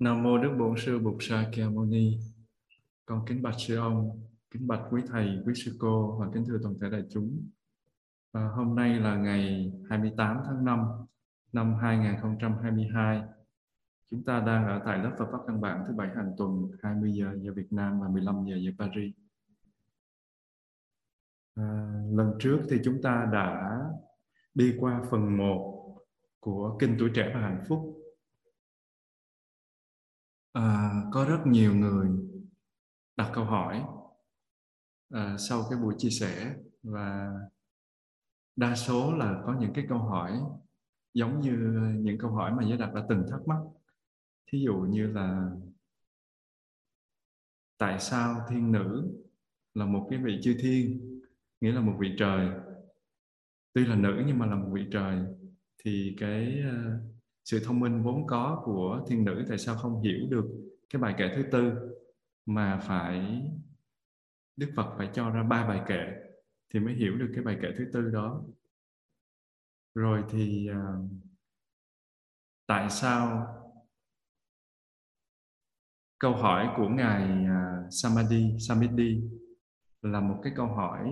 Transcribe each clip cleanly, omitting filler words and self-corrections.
Nam mô Đức Bổn Sư Bụt Sa Khe Moni. Con kính bạch sư ông, kính bạch quý thầy, quý sư cô và kính thưa toàn thể đại chúng. À, hôm nay là ngày 28 tháng 5 năm 2022. Chúng ta đang ở tại lớp Phật pháp căn bản thứ 7 hàng tuần, 20 giờ giờ Việt Nam và 15 giờ giờ Paris. Lần trước thì chúng ta đã đi qua phần 1 của Kinh Tuổi Trẻ và Hạnh Phúc. Có rất nhiều người đặt câu hỏi sau cái buổi chia sẻ, và đa số là có những cái câu hỏi giống như những câu hỏi mà Giới Đạt đã từng thắc mắc. Thí dụ như là tại sao thiên nữ là một cái vị chư thiên, nghĩa là một vị trời, tuy là nữ nhưng mà là một vị trời, thì cái sự thông minh vốn có của thiên nữ tại sao không hiểu được cái bài kệ thứ tư mà phải Đức Phật phải cho ra 3 bài kệ thì mới hiểu được cái bài kệ thứ tư đó. Rồi thì tại sao câu hỏi của Ngài Samiddhi là một cái câu hỏi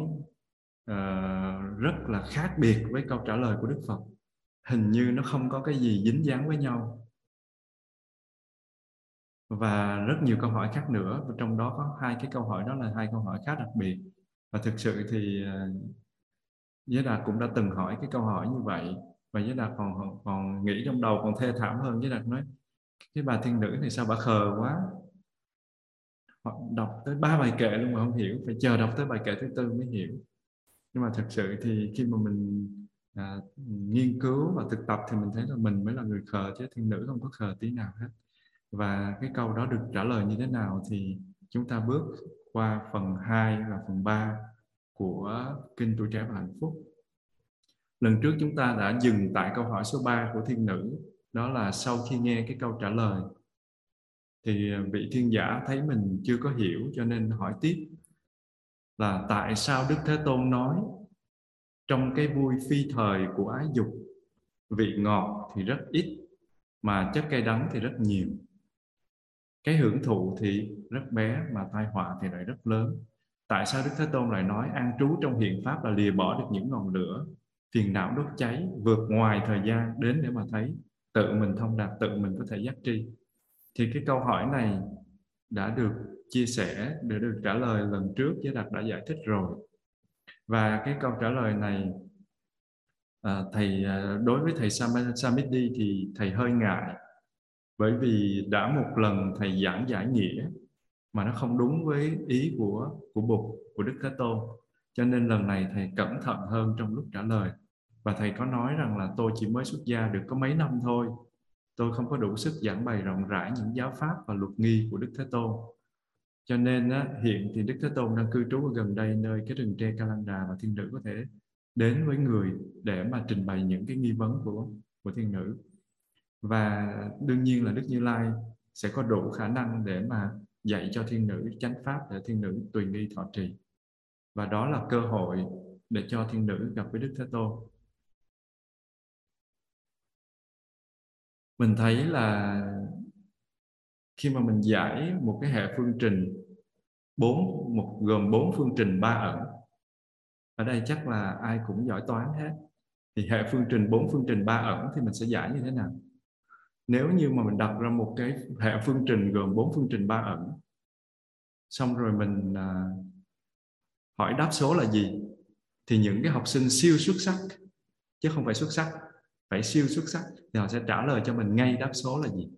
rất là khác biệt với câu trả lời của Đức Phật. Hình như nó không có cái gì dính dáng với nhau. Và rất nhiều câu hỏi khác nữa, và trong đó có hai cái câu hỏi đó là hai câu hỏi khá đặc biệt. Và thực sự thì Giới Đạt cũng đã từng hỏi cái câu hỏi như vậy. Và Giới Đạt còn nghĩ trong đầu còn thê thảm hơn. Giới Đạt nói cái bà thiên nữ này sao bà khờ quá, đọc tới 3 bài kệ luôn mà không hiểu, phải chờ đọc tới bài kệ thứ tư mới hiểu. Nhưng mà thực sự thì khi mà mình nghiên cứu và thực tập thì mình thấy là mình mới là người khờ, chứ thiên nữ không có khờ tí nào hết. Và cái câu đó được trả lời như thế nào thì chúng ta bước qua phần 2 và phần 3 của Kinh Tuổi Trẻ và Hạnh Phúc. Lần trước chúng ta đã dừng tại câu hỏi số 3 của thiên nữ, đó là sau khi nghe cái câu trả lời thì vị thiên giả thấy mình chưa có hiểu cho nên hỏi tiếp là tại sao Đức Thế Tôn nói trong cái vui phi thời của ái dục, vị ngọt thì rất ít mà chất cay đắng thì rất nhiều. Cái hưởng thụ thì rất bé mà tai họa thì lại rất lớn. Tại sao Đức Thế Tôn lại nói an trú trong hiền pháp là lìa bỏ được những ngọn lửa phiền não đốt cháy, vượt ngoài thời gian đến để mà thấy tự mình thông đạt, tự mình có thể giác tri. Thì cái câu hỏi này đã được chia sẻ, đã được trả lời lần trước, Giới Đạt đã giải thích rồi. Và cái câu trả lời này đối với thầy Samiddhi thì thầy hơi ngại, bởi vì đã một lần thầy giảng giải nghĩa mà nó không đúng với ý của Bụt, của Đức Thế Tôn. Cho nên lần này thầy cẩn thận hơn trong lúc trả lời. Và thầy có nói rằng là tôi chỉ mới xuất gia được có mấy năm thôi, tôi không có đủ sức giảng bày rộng rãi những giáo pháp và luật nghi của Đức Thế Tôn. Cho nên hiện thì Đức Thế Tôn đang cư trú ở gần đây, nơi cái rừng tre Calanda, và thiên nữ có thể đến với người để mà trình bày những cái nghi vấn của thiên nữ. Và đương nhiên là Đức Như Lai sẽ có đủ khả năng để mà dạy cho thiên nữ chánh pháp để thiên nữ tùy nghi thọ trì. Và đó là cơ hội để cho thiên nữ gặp với Đức Thế Tôn. Mình thấy là khi mà mình giải một cái hệ phương trình gồm 4 phương trình 3 ẩn, ở đây chắc là ai cũng giỏi toán hết, thì hệ phương trình 4 phương trình 3 ẩn thì mình sẽ giải như thế nào? Nếu như mà mình đặt ra một cái hệ phương trình gồm 4 phương trình 3 ẩn, xong rồi mình hỏi đáp số là gì, thì những cái học sinh siêu xuất sắc, chứ không phải xuất sắc, phải siêu xuất sắc, thì họ sẽ trả lời cho mình ngay đáp số là gì.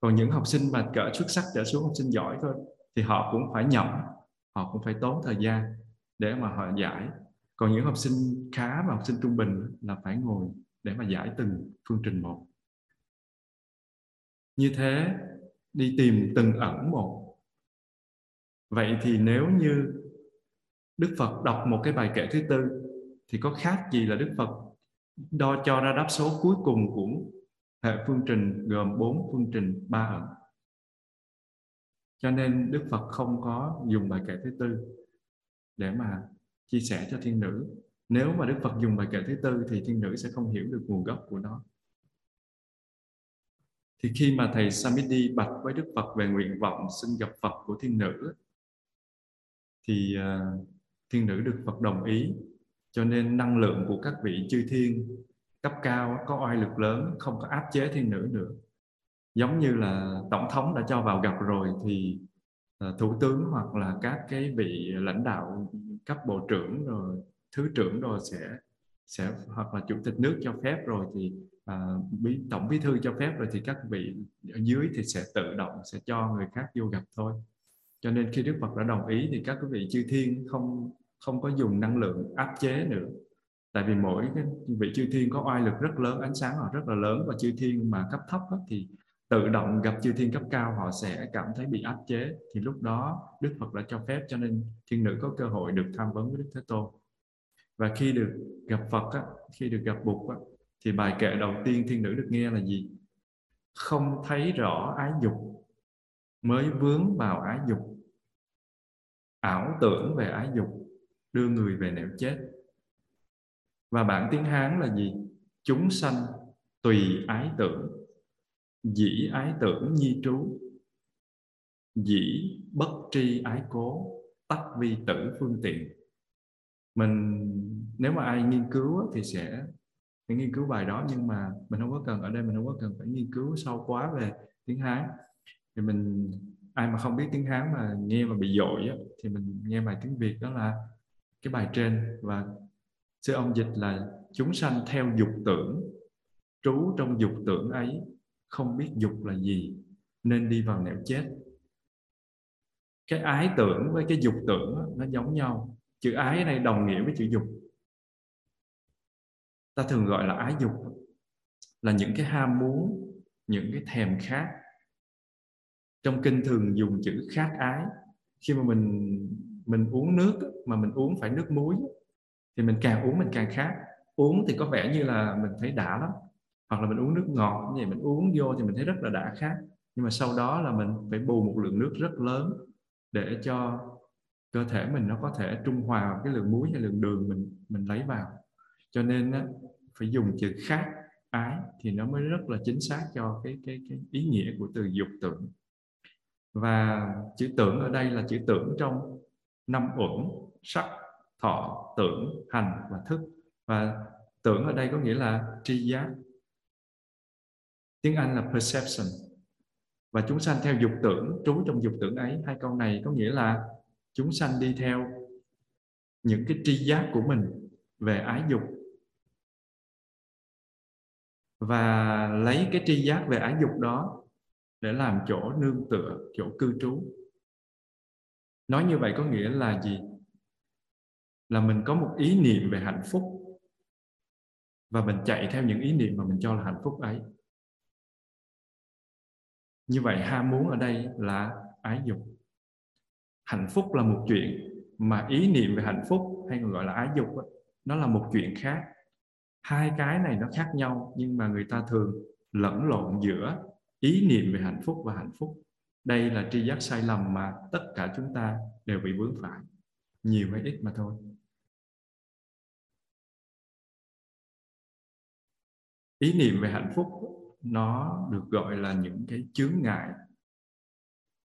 Còn những học sinh mà cỡ xuất sắc trở xuống, học sinh giỏi thôi, thì họ cũng phải nhẩm, họ cũng phải tốn thời gian để mà họ giải. Còn những học sinh khá và học sinh trung bình là phải ngồi để mà giải từng phương trình một. Như thế, đi tìm từng ẩn một. Vậy thì nếu như Đức Phật đọc một cái bài kệ thứ tư thì có khác gì là Đức Phật đo cho ra đáp số cuối cùng của hệ phương trình gồm 4 phương trình 3 ẩn. Cho nên Đức Phật không có dùng bài kệ thứ tư để mà chia sẻ cho thiên nữ. Nếu mà Đức Phật dùng bài kệ thứ tư thì thiên nữ sẽ không hiểu được nguồn gốc của nó. Thì khi mà thầy Samiddhi bạch với Đức Phật về nguyện vọng xin gặp Phật của thiên nữ, thì thiên nữ được Phật đồng ý. Cho nên năng lượng của các vị chư thiên cấp cao có oai lực lớn, không có áp chế thiên nữ được. Giống như là tổng thống đã cho vào gặp rồi thì thủ tướng hoặc là các cái vị lãnh đạo cấp bộ trưởng rồi thứ trưởng rồi sẽ hoặc là chủ tịch nước cho phép rồi thì tổng bí thư cho phép rồi thì các vị ở dưới thì sẽ tự động sẽ cho người khác vô gặp thôi. Cho nên khi Đức Phật đã đồng ý thì các vị chư thiên không có dùng năng lượng áp chế nữa. Tại vì mỗi cái vị chư thiên có oai lực rất lớn, ánh sáng họ rất là lớn, và chư thiên mà cấp thấp thì tự động gặp chư thiên cấp cao họ sẽ cảm thấy bị áp chế. Thì lúc đó Đức Phật đã cho phép, cho nên thiên nữ có cơ hội được tham vấn với Đức Thế Tôn. Và khi được gặp Phật, khi được gặp Bụt thì bài kệ đầu tiên thiên nữ được nghe là gì? Không thấy rõ ái dục, mới vướng vào ái dục, ảo tưởng về ái dục, đưa người về nẻo chết. Và bản tiếng Hán là gì? Chúng sanh tùy ái tưởng, dĩ ái tưởng nhi trú, dĩ bất tri ái cố, tắc vi tử phương tiện. Mình nếu mà ai nghiên cứu thì sẽ nghiên cứu bài đó, nhưng mà mình không có cần ở đây, mình không có cần phải nghiên cứu sâu quá về tiếng Hán. Thì mình ai mà không biết tiếng Hán mà nghe mà bị dội thì mình nghe bài tiếng Việt, đó là cái bài trên. Và sư ông dịch là chúng sanh theo dục tưởng, trú trong dục tưởng ấy, không biết dục là gì nên đi vào nẻo chết. Cái ái tưởng với cái dục tưởng nó giống nhau. Chữ ái ở đây đồng nghĩa với chữ dục. Ta thường gọi là ái dục là những cái ham muốn, những cái thèm khát. Trong kinh thường dùng chữ khát ái. Khi mà mình uống nước mà mình uống phải nước muối thì mình càng uống mình càng khát. Uống thì có vẻ như là mình thấy đã lắm, hoặc là mình uống nước ngọt như vậy, mình uống vô thì mình thấy rất là đã khát, nhưng mà sau đó là mình phải bù một lượng nước rất lớn để cho cơ thể mình nó có thể trung hòa với cái lượng muối hay lượng đường mình lấy vào. Cho nên phải dùng chữ khát ái thì nó mới rất là chính xác cho cái ý nghĩa của từ dục tưởng. Và chữ tưởng ở đây là chữ tưởng trong 5 uẩn: sắc, thọ, tưởng, hành và thức. Và tưởng ở đây có nghĩa là tri giác, tiếng Anh là perception. Và chúng sanh theo dục tưởng, trú trong dục tưởng ấy, hai câu này có nghĩa là chúng sanh đi theo những cái tri giác của mình về ái dục, và lấy cái tri giác về ái dục đó để làm chỗ nương tựa, chỗ cư trú. Nói như vậy có nghĩa là gì? Là mình có một ý niệm về hạnh phúc và mình chạy theo những ý niệm mà mình cho là hạnh phúc ấy. Như vậy ham muốn ở đây là ái dục. Hạnh phúc là một chuyện, mà ý niệm về hạnh phúc hay còn gọi là ái dục nó là một chuyện khác. Hai cái này nó khác nhau, nhưng mà người ta thường lẫn lộn giữa ý niệm về hạnh phúc và hạnh phúc. Đây là tri giác sai lầm mà tất cả chúng ta đều bị vướng phải, nhiều hay ít mà thôi. Ý niệm về hạnh phúc nó được gọi là những cái chướng ngại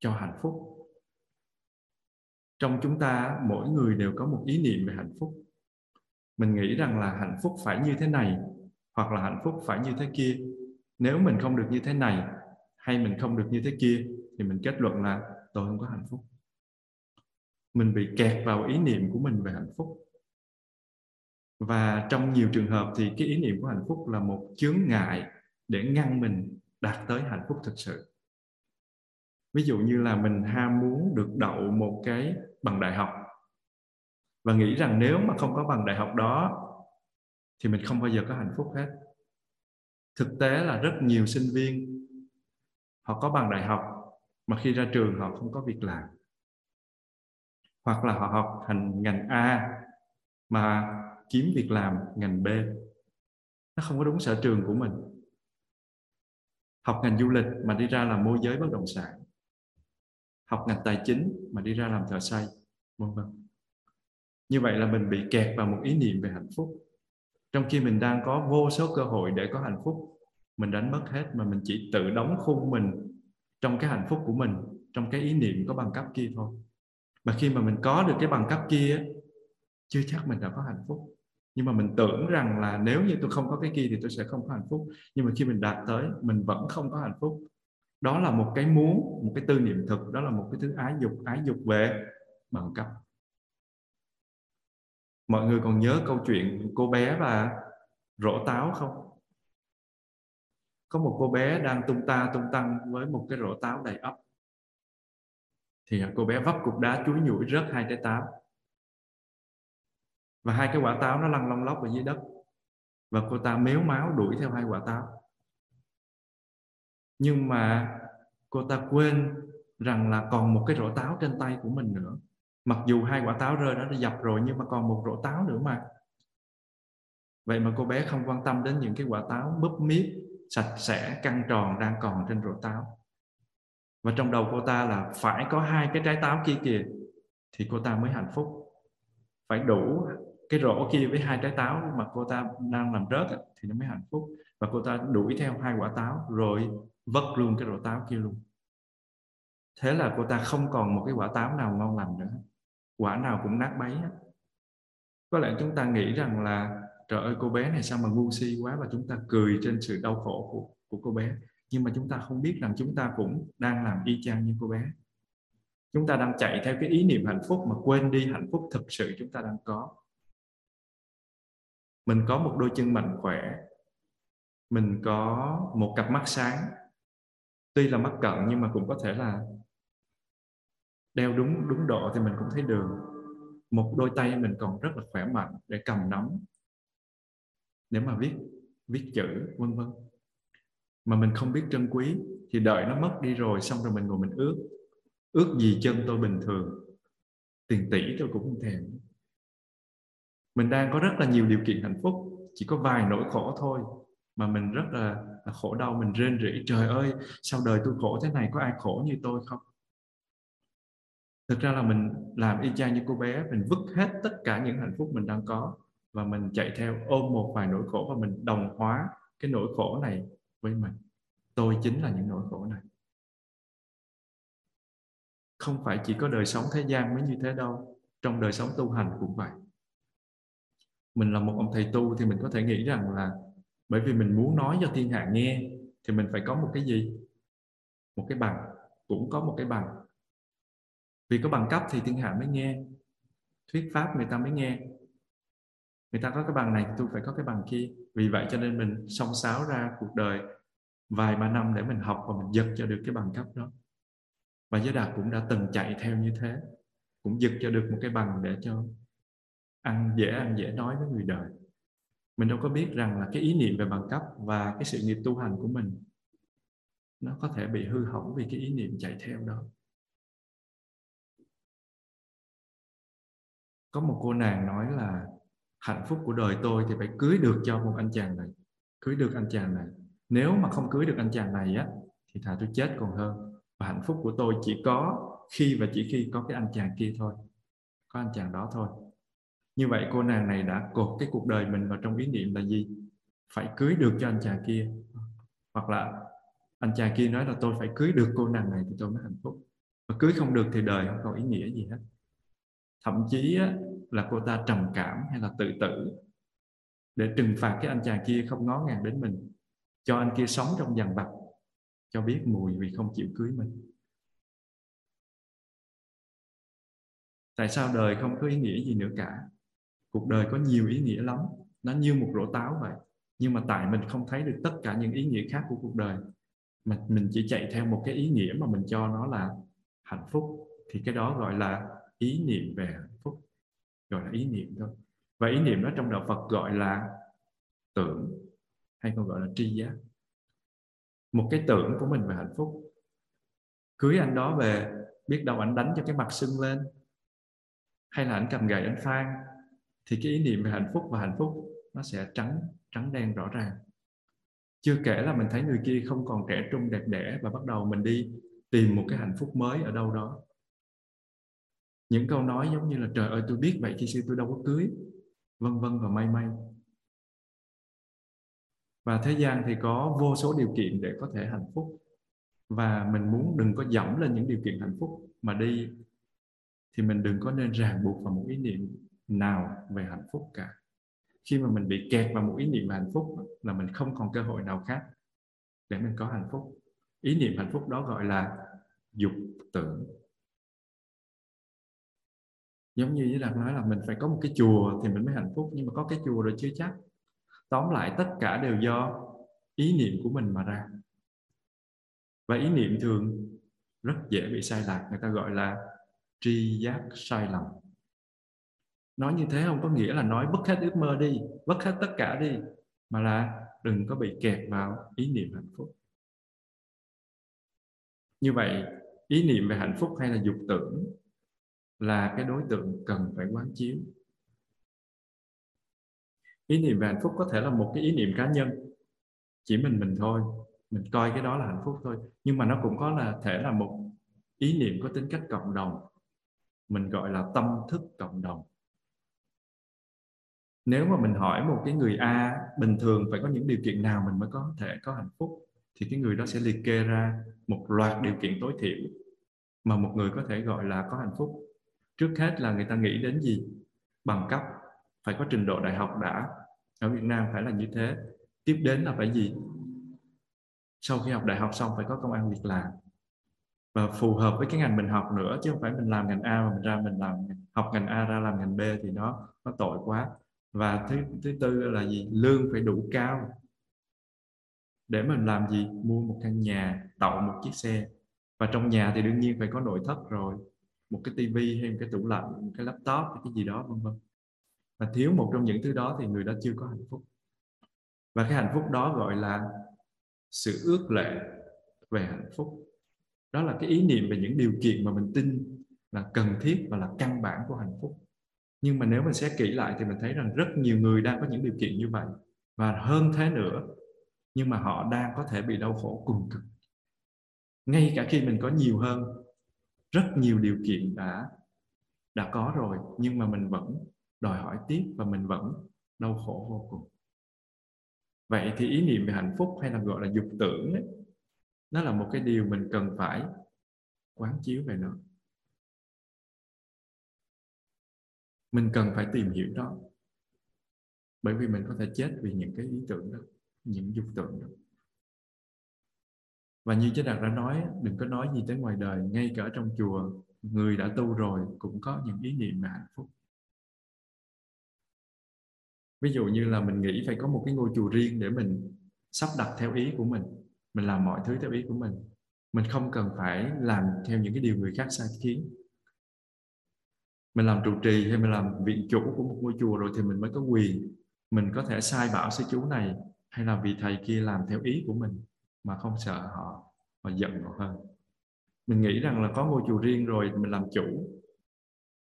cho hạnh phúc. Trong chúng ta mỗi người đều có một ý niệm về hạnh phúc. Mình nghĩ rằng là hạnh phúc phải như thế này, hoặc là hạnh phúc phải như thế kia. Nếu mình không được như thế này hay mình không được như thế kia thì mình kết luận là tôi không có hạnh phúc. Mình bị kẹt vào ý niệm của mình về hạnh phúc. Và trong nhiều trường hợp thì cái ý niệm của hạnh phúc là một chướng ngại để ngăn mình đạt tới hạnh phúc thực sự. Ví dụ như là mình ham muốn được đậu một cái bằng đại học và nghĩ rằng nếu mà không có bằng đại học đó thì mình không bao giờ có hạnh phúc hết. Thực tế là rất nhiều sinh viên họ có bằng đại học mà khi ra trường họ không có việc làm. Hoặc là họ học thành ngành A mà kiếm việc làm ngành B. Nó không có đúng sở trường của mình. Học ngành du lịch mà đi ra làm môi giới bất động sản. Học ngành tài chính mà đi ra làm thợ xây, vân vân. Như vậy là mình bị kẹt vào một ý niệm về hạnh phúc. Trong khi mình đang có vô số cơ hội để có hạnh phúc mình đánh mất hết, mà mình chỉ tự đóng khung mình trong cái hạnh phúc của mình, trong cái ý niệm có bằng cấp kia thôi. Mà khi mà mình có được cái bằng cấp kia, chưa chắc mình đã có hạnh phúc. Nhưng mà mình tưởng rằng là nếu như tôi không có cái kia thì tôi sẽ không có hạnh phúc. Nhưng mà khi mình đạt tới, mình vẫn không có hạnh phúc. Đó là một cái muốn, một cái tư niệm thực. Đó là một cái thứ ái dục về bằng cấp. Mọi người còn nhớ câu chuyện cô bé và rổ táo không? Có một cô bé đang tung ta tung tăng với một cái rổ táo đầy ắp. Thì cô bé vấp cục đá chúi nhủi rớt hai trái táo. Và hai cái quả táo nó lăn long lóc ở dưới đất. Và cô ta mếu máu đuổi theo hai quả táo. Nhưng mà cô ta quên rằng là còn một cái rổ táo trên tay của mình nữa. Mặc dù hai quả táo rơi đó đã dập rồi, nhưng mà còn một rổ táo nữa mà. Vậy mà cô bé không quan tâm đến những cái quả táo múp míp, sạch sẽ, căng tròn đang còn trên rổ táo. Và trong đầu cô ta là phải có hai cái trái táo kia kìa thì cô ta mới hạnh phúc. Phải đủ cái rổ kia với hai trái táo mà cô ta đang làm rớt thì nó mới hạnh phúc. Và cô ta đuổi theo hai quả táo rồi vất luôn cái rổ táo kia luôn. Thế là cô ta không còn một cái quả táo nào ngon lành nữa. Quả nào cũng nát bấy hết. Có lẽ chúng ta nghĩ rằng là trời ơi, cô bé này sao mà ngu si quá, và chúng ta cười trên sự đau khổ của cô bé. Nhưng mà chúng ta không biết rằng chúng ta cũng đang làm y chang như cô bé. Chúng ta đang chạy theo cái ý niệm hạnh phúc mà quên đi hạnh phúc thực sự chúng ta đang có. Mình có một đôi chân mạnh khỏe. Mình có một cặp mắt sáng. Tuy là mắt cận nhưng mà cũng có thể là đeo đúng độ thì mình cũng thấy đường. Một đôi tay mình còn rất là khỏe mạnh để cầm nắm, để mà viết chữ vân vân. Mà mình không biết trân quý thì đợi nó mất đi rồi, xong rồi mình ngồi mình ước gì chân tôi bình thường, tiền tỷ tôi cũng không thèm. Mình đang có rất là nhiều điều kiện hạnh phúc, chỉ có vài nỗi khổ thôi mà mình rất là khổ đau. Mình rên rỉ trời ơi sao đời tôi khổ thế này, có ai khổ như tôi không? Thực ra là mình làm y chang như cô bé, mình vứt hết tất cả những hạnh phúc mình đang có và mình chạy theo ôm một vài nỗi khổ, và mình đồng hóa cái nỗi khổ này với mình. Tôi chính là những nỗi khổ này. Không phải chỉ có đời sống thế gian mới như thế đâu, trong đời sống tu hành cũng vậy. Mình là một ông thầy tu thì mình có thể nghĩ rằng là bởi vì mình muốn nói cho thiên hạ nghe thì mình phải có một cái gì? Một cái bằng, cũng có một cái bằng. Vì có bằng cấp thì thiên hạ mới nghe, thuyết pháp người ta mới nghe. Người ta có cái bằng này, tôi phải có cái bằng kia. Vì vậy cho nên mình xông xáo ra cuộc đời vài ba năm để mình học và mình giật cho được cái bằng cấp đó. Và Giới Đạt cũng đã từng chạy theo như thế, cũng giật cho được một cái bằng để cho ăn dễ nói với người đời. Mình đâu có biết rằng là cái ý niệm về bằng cấp và cái sự nghiệp tu hành của mình nó có thể bị hư hỏng vì cái ý niệm chạy theo đó. Có một cô nàng nói là hạnh phúc của đời tôi thì phải cưới được cho một anh chàng này, cưới được anh chàng này. Nếu mà không cưới được anh chàng này á thì thà tôi chết còn hơn. Và hạnh phúc của tôi chỉ có khi và chỉ khi có cái anh chàng kia thôi, có anh chàng đó thôi. Như vậy cô nàng này đã cột cái cuộc đời mình vào trong ý niệm là gì? Phải cưới được cho anh chàng kia. Hoặc là anh chàng kia nói là tôi phải cưới được cô nàng này thì tôi mới hạnh phúc. Mà cưới không được thì đời không còn ý nghĩa gì hết. Thậm chí á, là cô ta trầm cảm hay là tự tử để trừng phạt cái anh chàng kia không ngó ngàng đến mình, cho anh kia sống trong dằn vặt, cho biết mùi vì không chịu cưới mình. Tại sao đời không có ý nghĩa gì nữa cả? Cuộc đời có nhiều ý nghĩa lắm, nó như một rổ táo vậy. Nhưng mà tại mình không thấy được tất cả những ý nghĩa khác của cuộc đời, mà mình chỉ chạy theo một cái ý nghĩa mà mình cho nó là hạnh phúc, thì cái đó gọi là ý niệm về hạnh phúc, gọi là ý niệm thôi. Và ý niệm đó trong đạo Phật gọi là tưởng, hay còn gọi là tri giác. Một cái tưởng của mình về hạnh phúc. Cưới anh đó về, biết đâu anh đánh cho cái mặt sưng lên, hay là anh cầm gậy anh phang, thì cái ý niệm về hạnh phúc và hạnh phúc nó sẽ trắng đen rõ ràng. Chưa kể là mình thấy người kia không còn trẻ trung đẹp đẽ và bắt đầu mình đi tìm một cái hạnh phúc mới ở đâu đó. Những câu nói giống như là trời ơi tôi biết vậy khi xưa tôi đâu có cưới, vân vân và may. Và thế gian thì có vô số điều kiện để có thể hạnh phúc, và mình muốn đừng có dẫm lên những điều kiện hạnh phúc mà đi, thì mình đừng có nên ràng buộc vào một ý niệm nào về hạnh phúc cả. Khi mà mình bị kẹt vào một ý niệm về hạnh phúc là mình không còn cơ hội nào khác để mình có hạnh phúc. Ý niệm hạnh phúc đó gọi là dục tưởng. Giống như Giới Đạt nói là mình phải có một cái chùa thì mình mới hạnh phúc, nhưng mà có cái chùa rồi chưa chắc. Tóm lại tất cả đều do ý niệm của mình mà ra. Và ý niệm thường rất dễ bị sai lạc, người ta gọi là tri giác sai lầm. Nói như thế không có nghĩa là nói vứt hết ước mơ đi, vứt hết tất cả đi, mà là đừng có bị kẹt vào ý niệm hạnh phúc. Như vậy, ý niệm về hạnh phúc hay là dục tưởng là cái đối tượng cần phải quán chiếu. Ý niệm về hạnh phúc có thể là một cái ý niệm cá nhân, chỉ mình thôi, mình coi cái đó là hạnh phúc thôi. Nhưng mà nó cũng có là thể là một ý niệm có tính cách cộng đồng, mình gọi là tâm thức cộng đồng. Nếu mà mình hỏi một cái người A bình thường phải có những điều kiện nào mình mới có thể có hạnh phúc, thì cái người đó sẽ liệt kê ra một loạt điều kiện tối thiểu mà một người có thể gọi là có hạnh phúc. Trước hết là người ta nghĩ đến gì? Bằng cấp, phải có trình độ đại học đã, ở Việt Nam phải là như thế. Tiếp đến là phải gì? Sau khi học đại học xong phải có công ăn việc làm và phù hợp với cái ngành mình học nữa, chứ không phải mình làm ngành A mà mình ra mình học ngành A ra làm ngành B thì nó tội quá. Và thứ tư là gì? Lương phải đủ cao để mình làm gì? Mua một căn nhà, tậu một chiếc xe. Và trong nhà thì đương nhiên phải có nội thất rồi, một cái tivi hay một cái tủ lạnh, một cái laptop, cái gì đó vân vân. Và thiếu một trong những thứ đó thì người đó chưa có hạnh phúc. Và cái hạnh phúc đó gọi là sự ước lệ về hạnh phúc. Đó là cái ý niệm về những điều kiện mà mình tin là cần thiết và là căn bản của hạnh phúc. Nhưng mà nếu mình xét kỹ lại thì mình thấy rằng rất nhiều người đang có những điều kiện như vậy, và hơn thế nữa, nhưng mà họ đang có thể bị đau khổ cùng cực. Ngay cả khi mình có nhiều hơn, rất nhiều điều kiện đã có rồi, nhưng mà mình vẫn đòi hỏi tiếp và mình vẫn đau khổ vô cùng. Vậy thì ý niệm về hạnh phúc hay là gọi là dục tưởng ấy, nó là một cái điều mình cần phải quán chiếu về nó. Mình cần phải tìm hiểu đó, bởi vì mình có thể chết vì những cái ý tưởng đó, những dục tưởng đó. Và như Giới Đạt đã nói, đừng có nói gì tới ngoài đời, ngay cả trong chùa, người đã tu rồi cũng có những ý niệm về hạnh phúc. Ví dụ như là mình nghĩ phải có một cái ngôi chùa riêng để mình sắp đặt theo ý của mình làm mọi thứ theo ý của mình không cần phải làm theo những cái điều người khác sai khiến. Mình làm trụ trì hay mình làm viện chủ của một ngôi chùa rồi thì mình mới có quyền, mình có thể sai bảo sư chú này hay là vị thầy kia làm theo ý của mình mà không sợ họ giận họ hơn. Mình nghĩ rằng là có ngôi chùa riêng rồi mình làm chủ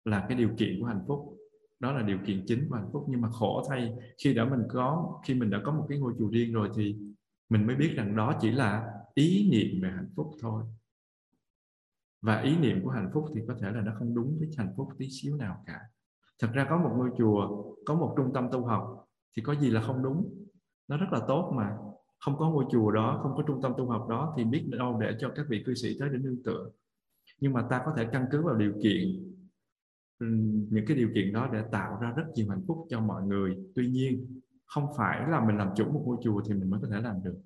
là cái điều kiện của hạnh phúc, đó là điều kiện chính của hạnh phúc. Nhưng mà khổ thay, khi mình đã có một cái ngôi chùa riêng rồi thì mình mới biết rằng đó chỉ là ý niệm về hạnh phúc thôi. Và ý niệm của hạnh phúc thì có thể là nó không đúng với hạnh phúc tí xíu nào cả. Thật ra có một ngôi chùa, có một trung tâm tu học thì có gì là không đúng, nó rất là tốt mà. Không có ngôi chùa đó, không có trung tâm tu học đó thì biết đâu để cho các vị cư sĩ tới để nương tựa. Nhưng mà ta có thể căn cứ vào điều kiện, những cái điều kiện đó để tạo ra rất nhiều hạnh phúc cho mọi người. Tuy nhiên, không phải là mình làm chủ một ngôi chùa thì mình mới có thể làm được.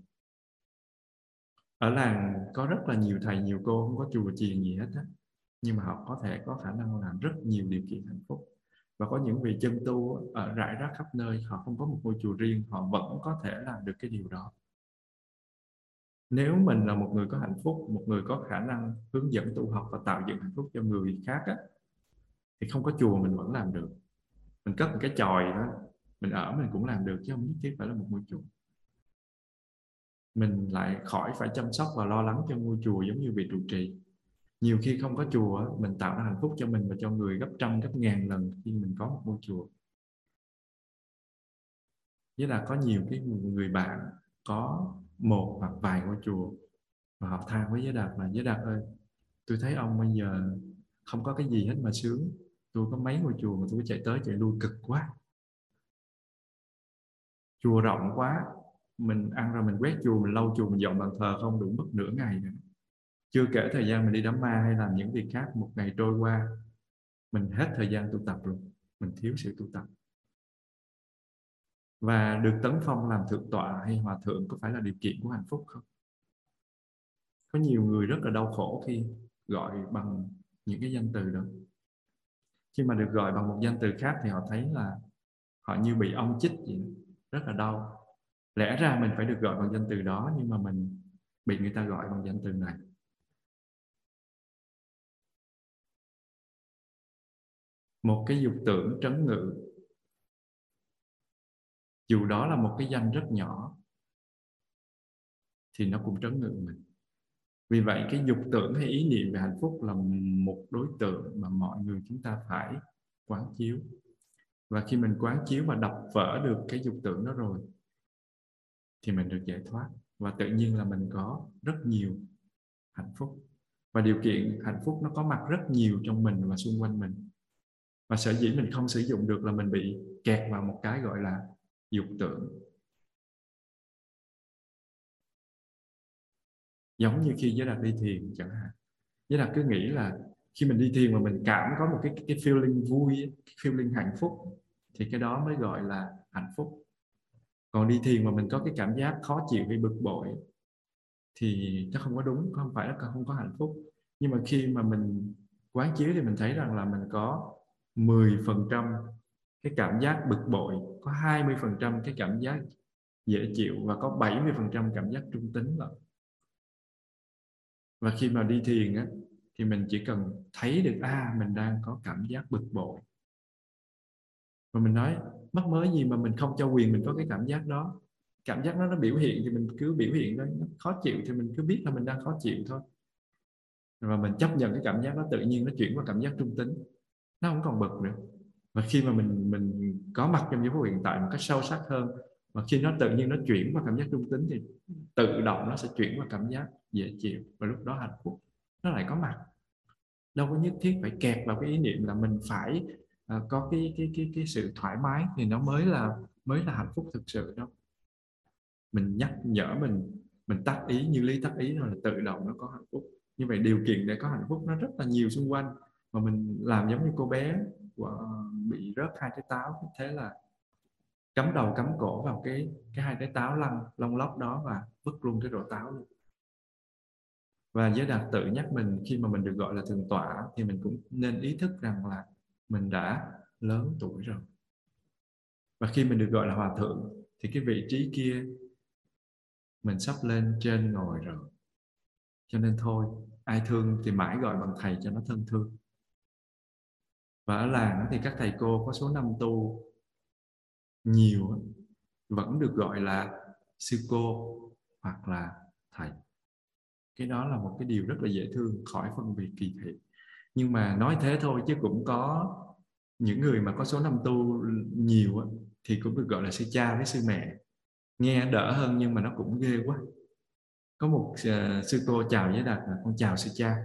Ở làng có rất là nhiều thầy, nhiều cô, không có chùa chiền gì hết á. Nhưng mà họ có thể có khả năng làm rất nhiều điều kiện hạnh phúc. Và có những vị chân tu ở rải rác khắp nơi, họ không có một ngôi chùa riêng, họ vẫn có thể làm được cái điều đó. Nếu mình là một người có hạnh phúc, một người có khả năng hướng dẫn tu học và tạo dựng hạnh phúc cho người khác á, thì không có chùa mình vẫn làm được. Mình cất một cái chòi đó, mình ở mình cũng làm được, chứ không nhất thiết phải là một ngôi chùa. Mình lại khỏi phải chăm sóc và lo lắng cho ngôi chùa giống như vị trụ trì. Nhiều khi không có chùa, mình tạo ra hạnh phúc cho mình và cho người gấp trăm, gấp ngàn lần khi mình có một ngôi chùa. Với là có nhiều cái người bạn có một hoặc vài ngôi chùa và họ than với Giới Đạt là: Giới Đạt ơi, tôi thấy ông bây giờ không có cái gì hết mà sướng. Tôi có mấy ngôi chùa mà tôi chạy tới chạy lui cực quá. Chùa rộng quá, mình ăn rồi mình quét chùa, mình lau chùa, mình dọn bàn thờ không đủ mất nửa ngày nữa. Chưa kể thời gian mình đi đám ma hay làm những việc khác, một ngày trôi qua mình hết thời gian tu tập rồi, mình thiếu sự tu tập. Và được tấn phong làm thượng tọa hay hòa thượng có phải là điều kiện của hạnh phúc không? Có nhiều người rất là đau khổ khi gọi bằng những cái danh từ đó. Khi mà được gọi bằng một danh từ khác thì họ thấy là họ như bị ông chích vậy, rất là đau. Lẽ ra mình phải được gọi bằng danh từ đó, nhưng mà mình bị người ta gọi bằng danh từ này. Một cái dục tưởng trấn ngự, dù đó là một cái danh rất nhỏ, thì nó cũng trấn ngự mình. Vì vậy cái dục tưởng hay ý niệm về hạnh phúc là một đối tượng mà mọi người chúng ta phải quán chiếu. Và khi mình quán chiếu và đập vỡ được cái dục tưởng đó rồi thì mình được giải thoát. Và tự nhiên là mình có rất nhiều hạnh phúc. Và điều kiện hạnh phúc nó có mặt rất nhiều trong mình và xung quanh mình. Và sở dĩ mình không sử dụng được là mình bị kẹt vào một cái gọi là dục tưởng. Giống như khi Giới Đạt đi thiền chẳng hạn. Giới Đạt cứ nghĩ là khi mình đi thiền mà mình cảm có một cái feeling vui, feeling hạnh phúc, thì cái đó mới gọi là hạnh phúc. Còn đi thiền mà mình có cái cảm giác khó chịu hay bực bội thì nó không có đúng, không phải nó không có hạnh phúc. Nhưng mà khi mà mình quán chiếu thì mình thấy rằng là mình có 10% cái cảm giác bực bội, có 20% cái cảm giác dễ chịu và có 70% cảm giác trung tính lận. Và khi mà đi thiền á, thì mình chỉ cần thấy được mình đang có cảm giác bực bội. Và mình nói mắc mới gì mà mình không cho quyền mình có cái cảm giác đó. Cảm giác nó biểu hiện thì mình cứ biểu hiện đó, nó khó chịu thì mình cứ biết là mình đang khó chịu thôi. Và mình chấp nhận cái cảm giác đó, tự nhiên nó chuyển qua cảm giác trung tính. Nó không còn bực nữa. Và khi mà mình có mặt trong giây phút hiện tại một cách sâu sắc hơn, và khi nó tự nhiên nó chuyển qua cảm giác trung tính thì tự động nó sẽ chuyển qua cảm giác dễ chịu. Và lúc đó hạnh phúc nó lại có mặt. Đâu có nhất thiết phải kẹt vào cái ý niệm là mình phải có cái sự thoải mái thì nó mới là hạnh phúc thực sự đó. Mình nhắc nhở mình tác ý, như lý tác ý rồi là tự động nó có hạnh phúc. Như vậy điều kiện để có hạnh phúc nó rất là nhiều xung quanh. Mà mình làm giống như cô bé bị rớt 2 trái táo, thế là cắm đầu cắm cổ vào cái 2 trái táo lông lóc đó và vứt luôn cái rổ táo luôn. Và Giới Đạt tự nhắc mình khi mà mình được gọi là thượng tọa thì mình cũng nên ý thức rằng là mình đã lớn tuổi rồi. Và khi mình được gọi là hòa thượng thì cái vị trí kia mình sắp lên trên ngồi rồi. Cho nên thôi, ai thương thì mãi gọi bằng thầy cho nó thân thương. Và ở làng thì các thầy cô có số năm tu nhiều vẫn được gọi là sư cô hoặc là thầy. Cái đó là một cái điều rất là dễ thương, khỏi phân biệt kỳ thị. Nhưng mà nói thế thôi chứ cũng có những người mà có số năm tu nhiều thì cũng được gọi là sư cha với sư mẹ. Nghe đỡ hơn nhưng mà nó cũng ghê quá. Có một sư cô chào Giới Đạt là con chào sư cha.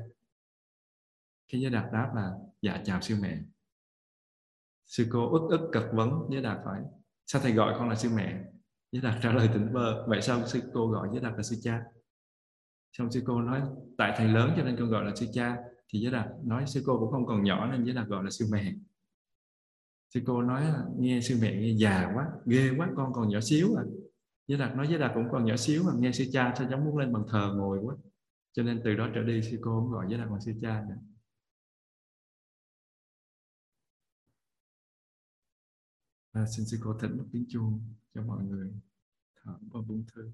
Cái Giới Đạt đáp là dạ chào sư mẹ. Sư cô ức cật vấn Giới Đạt hỏi sao thầy gọi con là sư mẹ? Giới Đạt trả lời tỉnh bơ, vậy sao sư cô gọi Giới Đạt là sư cha? Xong sư cô nói tại thầy lớn cho nên con gọi là sư cha. Thì Giới Đạt nói sư cô cũng không còn nhỏ nên Giới Đạt gọi là sư mẹ. Sư cô nói là nghe sư mẹ nghe già quá, ghê quá, con còn nhỏ xíu à. Giới Đạt nói Giới Đạt cũng còn nhỏ xíu mà nghe sư cha sao giống muốn lên bàn thờ ngồi quá. Cho nên từ đó trở đi sư cô không gọi Giới Đạt bằng sư cha nữa. Xin sư cô thỉnh một tiếng chuông cho mọi người thở vào buông thư.